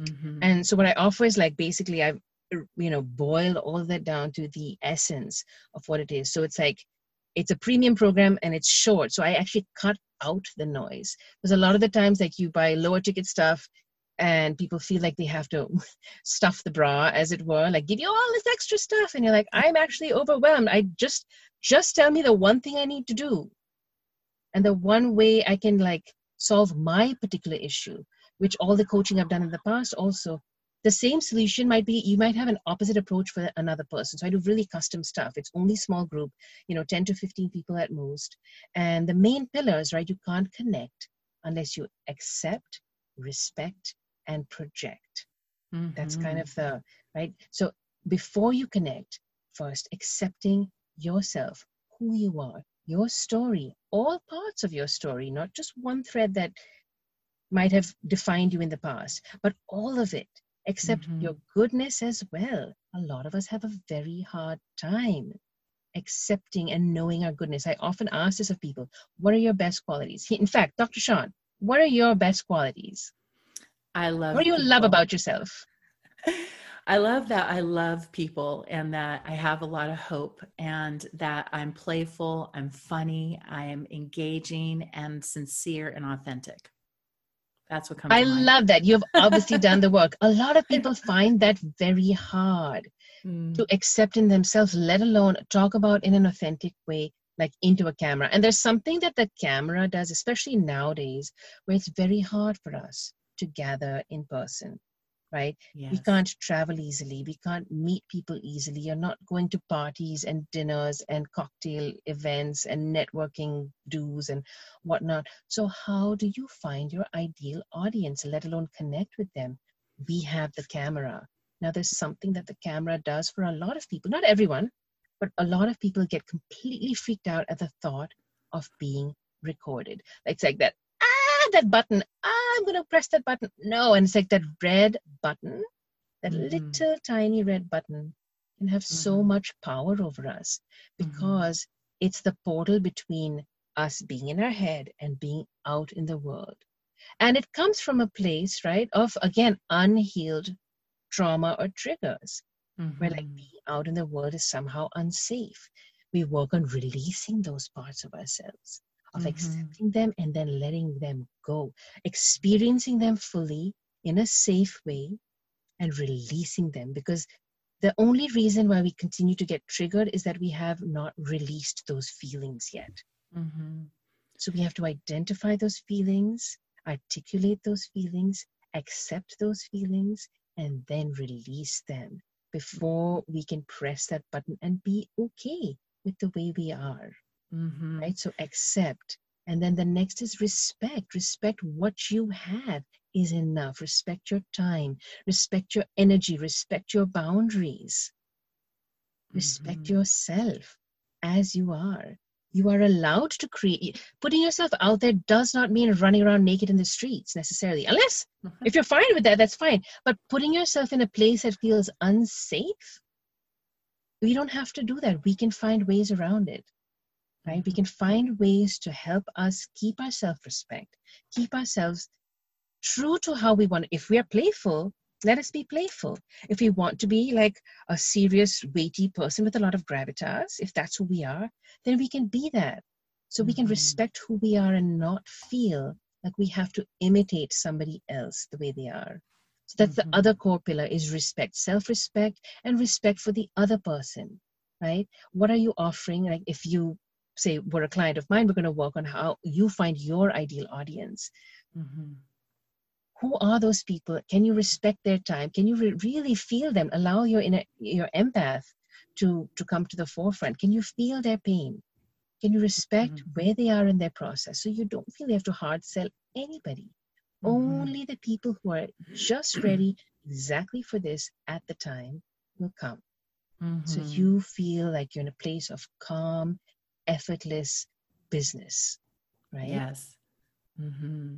Mm-hmm. And so what I offer is like, basically I've, you know, boiled all of that down to the essence of what it is. So it's like, it's a premium program and it's short. So I actually cut out the noise. Because a lot of the times, like, you buy lower ticket stuff and people feel like they have to stuff the bra, as it were, like give you all this extra stuff. And you're like, I'm actually overwhelmed. I just, just tell me the one thing I need to do. And the one way I can like solve my particular issue, which all the coaching I've done in the past also, the same solution might be, you might have an opposite approach for another person. So I do really custom stuff. It's only small group, you know, ten to fifteen people at most. And the main pillars, right? You can't connect unless you accept, respect, and project. Mm-hmm. That's kind of the, right? So before you connect, first accepting yourself, who you are, your story, all parts of your story, not just one thread that might have defined you in the past, but all of it. Accept mm-hmm. your goodness as well. A lot of us have a very hard time accepting and knowing our goodness. I often ask this of people, what are your best qualities? In fact, Doctor Sean, what are your best qualities? I love What do you people. love about yourself? I love that I love people and that I have a lot of hope and that I'm playful, I'm funny, I am engaging and sincere and authentic. That's what comes I to mind. Love that. You've obviously done the work. A lot of people find that very hard mm. to accept in themselves, let alone talk about in an authentic way, like into a camera. And there's something that the camera does, especially nowadays, where it's very hard for us to gather in person, right? Yes. We can't travel easily. We can't meet people easily. You're not going to parties and dinners and cocktail events and networking do's and whatnot. So how do you find your ideal audience, let alone connect with them? We have the camera. Now there's something that the camera does for a lot of people, not everyone, but a lot of people get completely freaked out at the thought of being recorded. It's like that, ah, that button, ah, I'm going to press that button. No. And it's like that red button, that mm-hmm. little tiny red button can have mm-hmm. so much power over us because mm-hmm. it's the portal between us being in our head and being out in the world. And it comes from a place, right, of, again, unhealed trauma or triggers mm-hmm. where like being out in the world is somehow unsafe. We work on releasing those parts of ourselves, of mm-hmm. accepting them and then letting them go, experiencing them fully in a safe way and releasing them. Because the only reason why we continue to get triggered is that we have not released those feelings yet. Mm-hmm. So we have to identify those feelings, articulate those feelings, accept those feelings, and then release them before we can press that button and be okay with the way we are. Mm-hmm. Right? So accept. And then the next is respect. Respect what you have is enough. Respect your time. Respect your energy. Respect your boundaries. Mm-hmm. Respect yourself as you are. You are allowed to create. Putting yourself out there does not mean running around naked in the streets necessarily. Unless, mm-hmm. if you're fine with that, that's fine. But putting yourself in a place that feels unsafe, we don't have to do that. We can find ways around it. Right? We can find ways to help us keep our self-respect, keep ourselves true to how we want. If we are playful, let us be playful. If we want to be like a serious, weighty person with a lot of gravitas, if that's who we are, then we can be that. So we can mm-hmm. respect who we are and not feel like we have to imitate somebody else the way they are. So that's mm-hmm. the other core pillar is respect, self-respect, and respect for the other person, right? What are you offering? Like if you say we're a client of mine, we're going to work on how you find your ideal audience. Mm-hmm. Who are those people? Can you respect their time? Can you re- really feel them? Allow your inner, your empath to, to come to the forefront. Can you feel their pain? Can you respect mm-hmm. where they are in their process? So you don't feel you have to hard sell anybody. Mm-hmm. Only the people who are just ready exactly for this at the time will come. Mm-hmm. So you feel like you're in a place of calm, effortless business, right? Yes. Mm-hmm.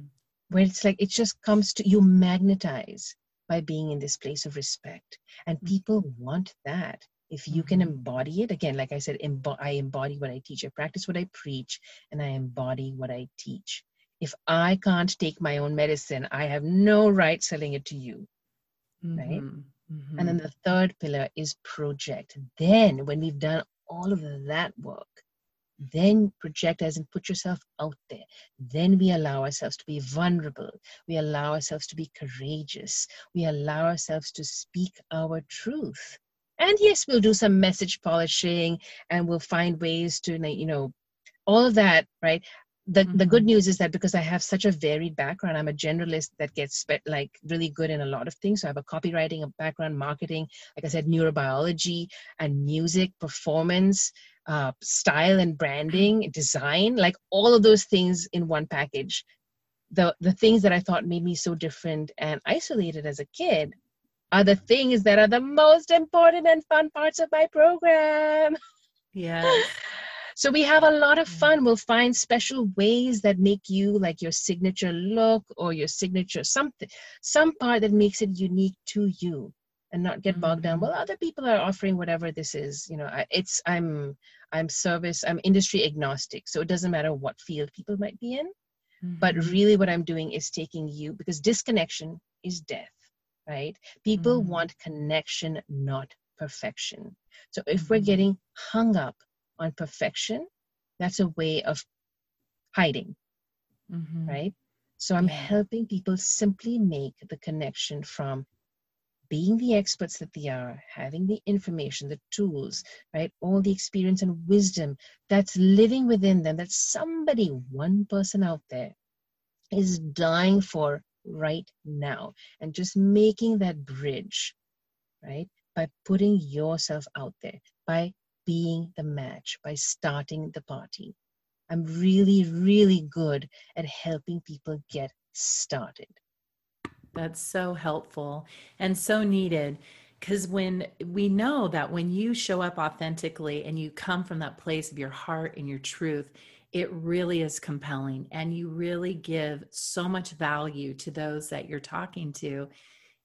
Where it's like, it just comes to, you magnetize by being in this place of respect. And people want that. If you can embody it, again, like I said, embo- I embody what I teach. I practice what I preach, and I embody what I teach. If I can't take my own medicine, I have no right selling it to you, mm-hmm. right? Mm-hmm. And then the third pillar is project. Then when we've done all of that work, then project as in put yourself out there. Then we allow ourselves to be vulnerable. We allow ourselves to be courageous. We allow ourselves to speak our truth. And yes, we'll do some message polishing, and we'll find ways to, you know, all of that, right? The mm-hmm. the good news is that because I have such a varied background, I'm a generalist that gets spe- like really good in a lot of things. So I have a copywriting, a background, marketing, like I said, neurobiology and music, performance, uh, style and branding, design, like all of those things in one package. The the things that I thought made me so different and isolated as a kid are the things that are the most important and fun parts of my program. Yes. So we have a lot of fun. We'll find special ways that make you like your signature look or your signature something, some part that makes it unique to you, and not get bogged down. Well, other people are offering whatever this is. You know, I, it's I'm I'm service. I'm industry agnostic, so it doesn't matter what field people might be in. Mm-hmm. But really, what I'm doing is taking you, because disconnection is death, right? People mm-hmm. want connection, not perfection. So if mm-hmm. we're getting hung up on perfection, that's a way of hiding, mm-hmm. right? So I'm yeah. helping people simply make the connection from being the experts that they are, having the information, the tools, right? All the experience and wisdom that's living within them, that somebody, one person out there is dying for right now. And just making that bridge, right? By putting yourself out there, by being the match, by starting the party. I'm really, really good at helping people get started. That's so helpful and so needed, because when we know that when you show up authentically and you come from that place of your heart and your truth, it really is compelling, and you really give so much value to those that you're talking to.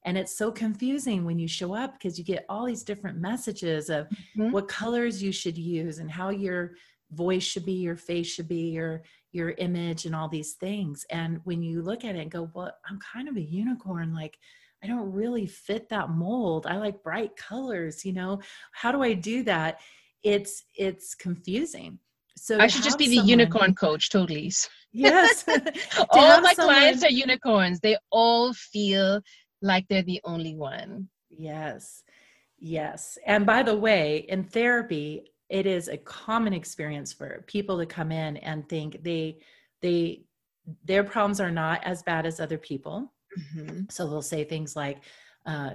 And it's so confusing when you show up, because you get all these different messages of mm-hmm. what colors you should use and how your voice should be, your face should be, your, your image, and all these things. And when you look at it and go, well, I'm kind of a unicorn. Like, I don't really fit that mold. I like bright colors, you know, how do I do that? It's, it's confusing. So I should just be the someone, unicorn coach, totally. Yes. All my someone, clients are unicorns. They all feel like they're the only one. Yes. Yes. And by the way, in therapy, it is a common experience for people to come in and think they, they, their problems are not as bad as other people. Mm-hmm. So they'll say things like, uh,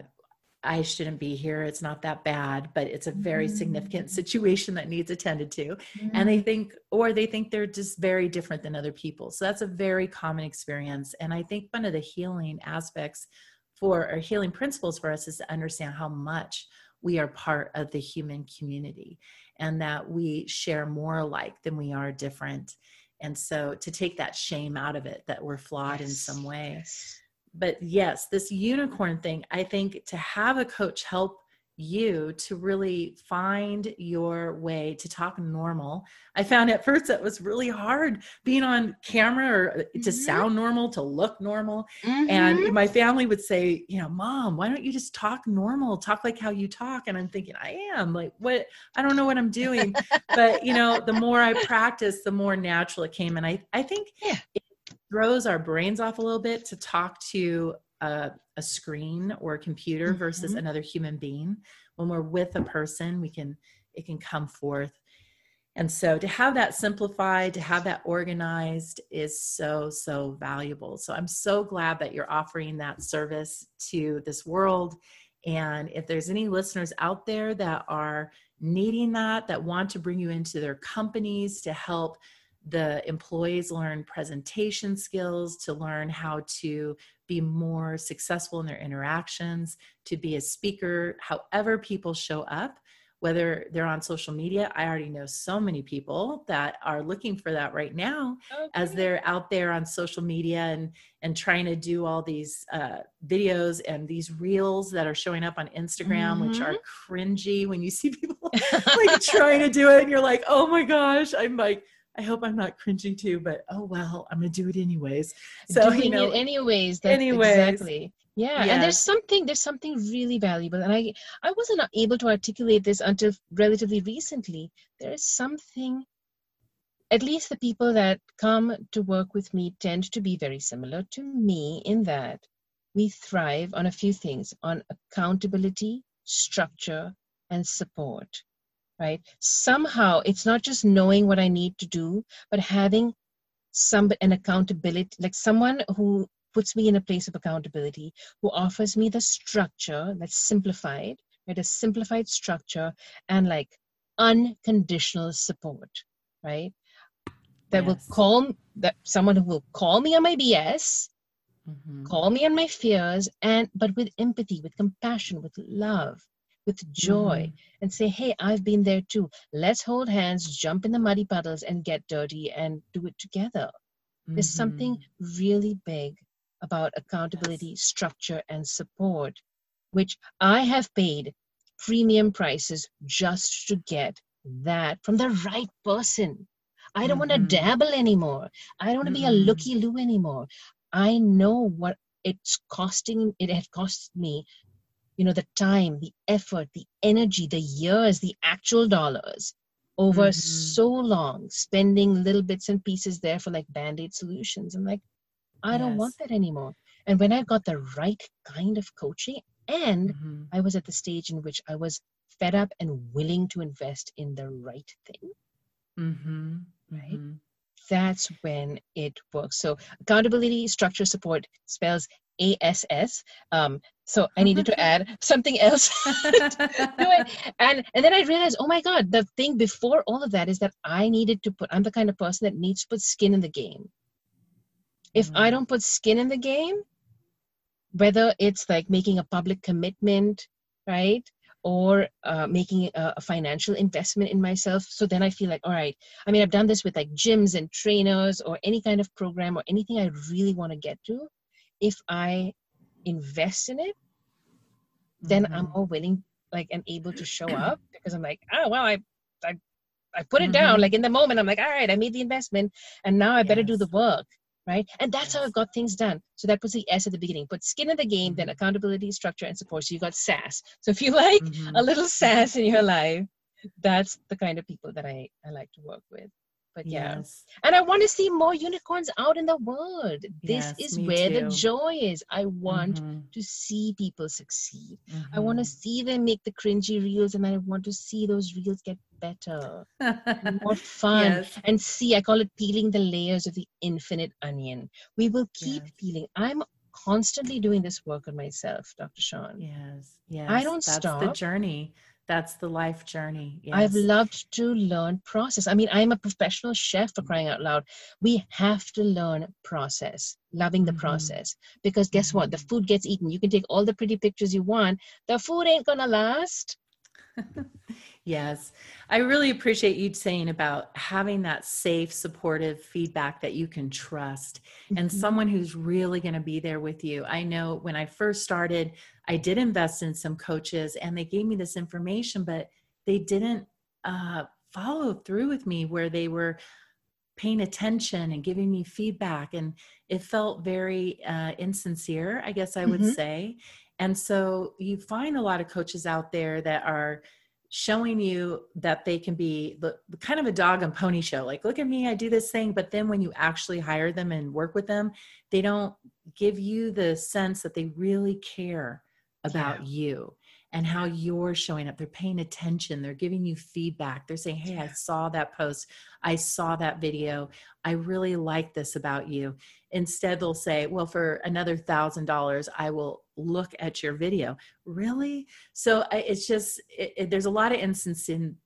I shouldn't be here. It's not that bad, but it's a very mm-hmm. significant situation that needs attended to. Mm-hmm. And they think, or they think they're just very different than other people. So that's a very common experience. And I think one of the healing aspects for or healing principles for us is to understand how much we are part of the human community, and that we share more alike than we are different. And so to take that shame out of it, that we're flawed yes, in some way. Yes. But yes, this unicorn thing, I think to have a coach help you to really find your way to talk normal. I found at first that was really hard, being on camera or mm-hmm. to sound normal, to look normal. Mm-hmm. And my family would say, you know, Mom, why don't you just talk normal? Talk like how you talk. And I'm thinking, I am like, what? I don't know what I'm doing. But you know, the more I practiced, the more natural it came. And I, I think yeah. it throws our brains off a little bit to talk to A, a screen or a computer mm-hmm. versus another human being. When we're with a person, we can, it can come forth. And so to have that simplified, to have that organized is so, so valuable. So I'm so glad that you're offering that service to this world. And if there's any listeners out there that are needing that, that want to bring you into their companies to help the employees learn presentation skills, to learn how to be more successful in their interactions, to be a speaker, however people show up, whether they're on social media. I already know so many people that are looking for that right now, okay, as they're out there on social media and, and trying to do all these uh, videos and these reels that are showing up on Instagram, mm-hmm, which are cringy when you see people like trying to do it and you're like, oh my gosh, I'm like, I hope I'm not cringing too, but oh, well, I'm going to do it anyways. So, Doing you know, it anyways, that's anyways. Exactly. Yeah. yeah. And there's something, there's something really valuable. And I, I wasn't able to articulate this until relatively recently. There is something, at least the people that come to work with me tend to be very similar to me in that we thrive on a few things, on accountability, structure, and support. Right? Somehow it's not just knowing what I need to do, but having some an accountability, like someone who puts me in a place of accountability, who offers me the structure that's simplified, right? A simplified structure and like unconditional support, right? That yes. will call that someone who will call me on my B S, mm-hmm, call me on my fears, and but with empathy, with compassion, with love, with joy, mm-hmm, and say, hey, I've been there too. Let's hold hands, jump in the muddy puddles and get dirty and do it together. Mm-hmm. There's something really big about accountability, yes, structure, and support, which I have paid premium prices just to get that from the right person. I don't, mm-hmm, want to dabble anymore. I don't want to, mm-hmm, be a looky-loo anymore. I know what it's costing. It had cost me, you know, the time, the effort, the energy, the years, the actual dollars over, mm-hmm, so long, spending little bits and pieces there for like Band-Aid solutions. I'm like, I yes. don't want that anymore. And when I got the right kind of coaching and, mm-hmm, I was at the stage in which I was fed up and willing to invest in the right thing, mm-hmm, right? Mm-hmm. That's when it works. So accountability, structure, support spells A S S. Um, so I needed to add something else to it. And, and then I realized, oh my God, the thing before all of that is that I needed to put, I'm the kind of person that needs to put skin in the game. If, mm-hmm, I don't put skin in the game, whether it's like making a public commitment, right? Or uh, making a, a financial investment in myself. So then I feel like, all right, I mean, I've done this with like gyms and trainers or any kind of program or anything I really want to get to. If I invest in it, then, mm-hmm, I'm more willing, like, and able to show up because I'm like, oh, well, I, I, I put it, mm-hmm, down. Like in the moment, I'm like, all right, I made the investment and now I yes. better do the work. Right. And that's yes. how I've got things done. So that puts the S at the beginning, put skin in the game, mm-hmm, then accountability, structure, and support. So you got sass. So if you like, mm-hmm, a little sass in your life, that's the kind of people that I, I like to work with. But yeah. Yes. And I want to see more unicorns out in the world. This yes, is where too. the joy is. I want, mm-hmm, to see people succeed. Mm-hmm. I want to see them make the cringy reels and I want to see those reels get better and more fun. Yes. And see, I call it peeling the layers of the infinite onion. We will keep yes. peeling. I'm constantly doing this work on myself, Doctor Sean. Yes. Yes. I don't That's stop. That's the journey. That's the life journey. Yes. I've loved to learn process. I mean, I'm a professional chef, for crying out loud. We have to learn process, loving the, mm-hmm, process, because guess what? The food gets eaten. You can take all the pretty pictures you want. The food ain't gonna last. Yes. I really appreciate you saying about having that safe, supportive feedback that you can trust, mm-hmm, and someone who's really going to be there with you. I know when I first started, I did invest in some coaches and they gave me this information, but they didn't uh, follow through with me where they were paying attention and giving me feedback. And it felt very uh, insincere, I guess I would, mm-hmm, say. And so you find a lot of coaches out there that are showing you that they can be kind of a dog and pony show. Like, look at me, I do this thing. But then when you actually hire them and work with them, they don't give you the sense that they really care about yeah. you and how you're showing up. They're paying attention. They're giving you feedback. They're saying, hey, yeah. I saw that post. I saw that video. I really like this about you. Instead, they'll say, well, for another thousand dollars, I will look at your video. Really? So I, it's just, it, it, there's a lot of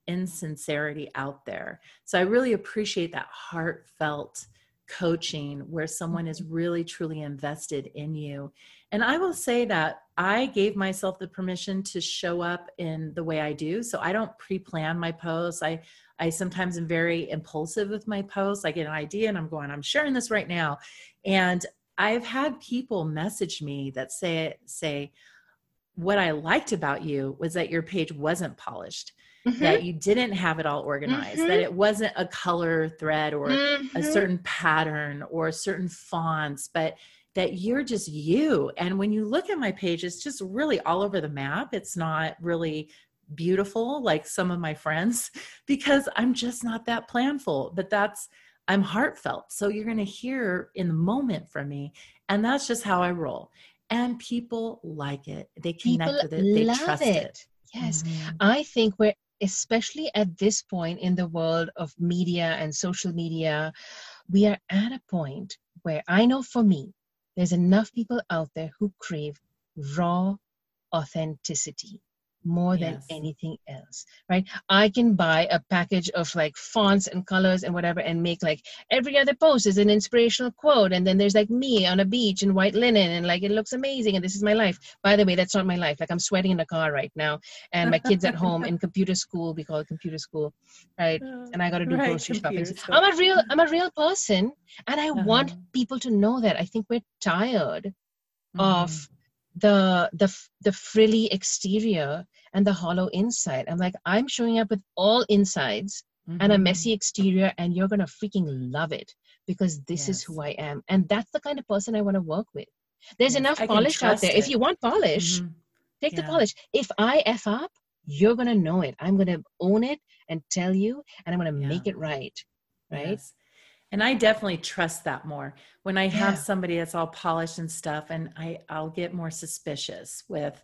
insincerity out there. So I really appreciate that heartfelt coaching where someone is really truly invested in you. And I will say that I gave myself the permission to show up in the way I do. So I don't pre-plan my posts. I, I sometimes am very impulsive with my posts. I get an idea and I'm going, I'm sharing this right now. And I've had people message me that say, say, what I liked about you was that your page wasn't polished, mm-hmm. that you didn't have it all organized, mm-hmm. that it wasn't a color thread or mm-hmm. a certain pattern or certain fonts, but that you're just you. And when you look at my page, it's just really all over the map. It's not really beautiful like some of my friends, because I'm just not that planful, but that's, I'm heartfelt. So you're going to hear in the moment from me. And that's just how I roll. And people like it. They connect people with it. They trust it. it. Yes. Mm-hmm. I think we're, especially at this point in the world of media and social media, we are at a point where I know for me, there's enough people out there who crave raw authenticity more yes. than anything else, right? I can buy a package of like fonts and colors and whatever and make like every other post is an inspirational quote. And then there's like me on a beach in white linen and like, it looks amazing. And this is my life. By the way, that's not my life. Like I'm sweating in the car right now and my kid's at home in computer school. We call it computer school, right? And I got to do right, grocery shopping. School. I'm a real, I'm a real person. And I uh-huh. want people to know that. I think we're tired mm. of the, the, the frilly exterior and the hollow inside. I'm like, I'm showing up with all insides mm-hmm. and a messy exterior, and you're going to freaking love it because this yes. is who I am. And that's the kind of person I want to work with. There's yes. enough I polish out there. It. If you want polish, mm-hmm. take yeah. the polish. If I F up, you're going to know it. I'm going to own it and tell you, and I'm going to yeah. make it right. Right. Yes. And I definitely trust that more when I yeah. have somebody that's all polished and stuff, and I, I'll get more suspicious with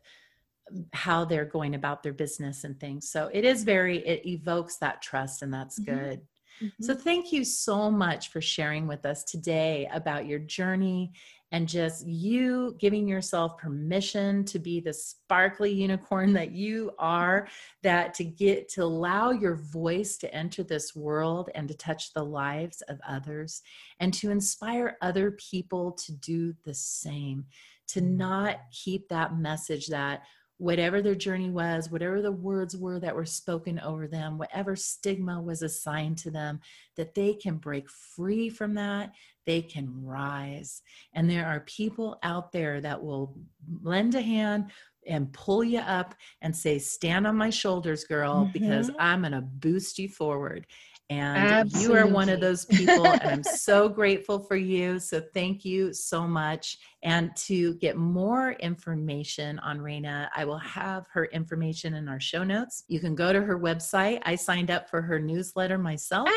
how they're going about their business and things. So it is very, it evokes that trust, and that's mm-hmm. good. Mm-hmm. So thank you so much for sharing with us today about your journey and just you giving yourself permission to be the sparkly unicorn that you are, that to get to allow your voice to enter this world and to touch the lives of others and to inspire other people to do the same, to not keep that message that whatever their journey was, whatever the words were that were spoken over them, whatever stigma was assigned to them, that they can break free from that, they can rise. And there are people out there that will lend a hand and pull you up and say, stand on my shoulders, girl, mm-hmm. because I'm going to boost you forward. And Absolutely. You are one of those people, and I'm so grateful for you. So thank you so much. And to get more information on Rayna, I will have her information in our show notes. You can go to her website. I signed up for her newsletter myself.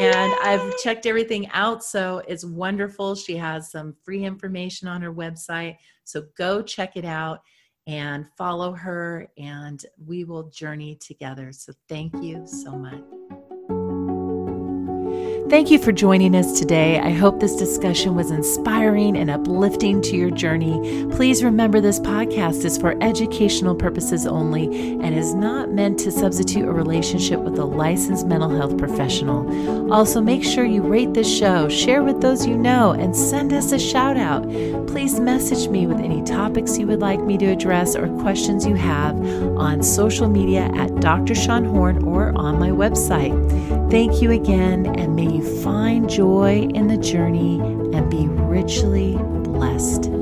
And I've checked everything out, so it's wonderful. She has some free information on her website, so go check it out and follow her, and we will journey together. So thank you so much. Thank you for joining us today. I hope this discussion was inspiring and uplifting to your journey. Please remember this podcast is for educational purposes only and is not meant to substitute a relationship with a licensed mental health professional. Also, make sure you rate this show, share with those you know, and send us a shout out. Please message me with any topics you would like me to address or questions you have on social media at Doctor Sean Horn or on my website. Thank you again, and may you find joy in the journey and be richly blessed.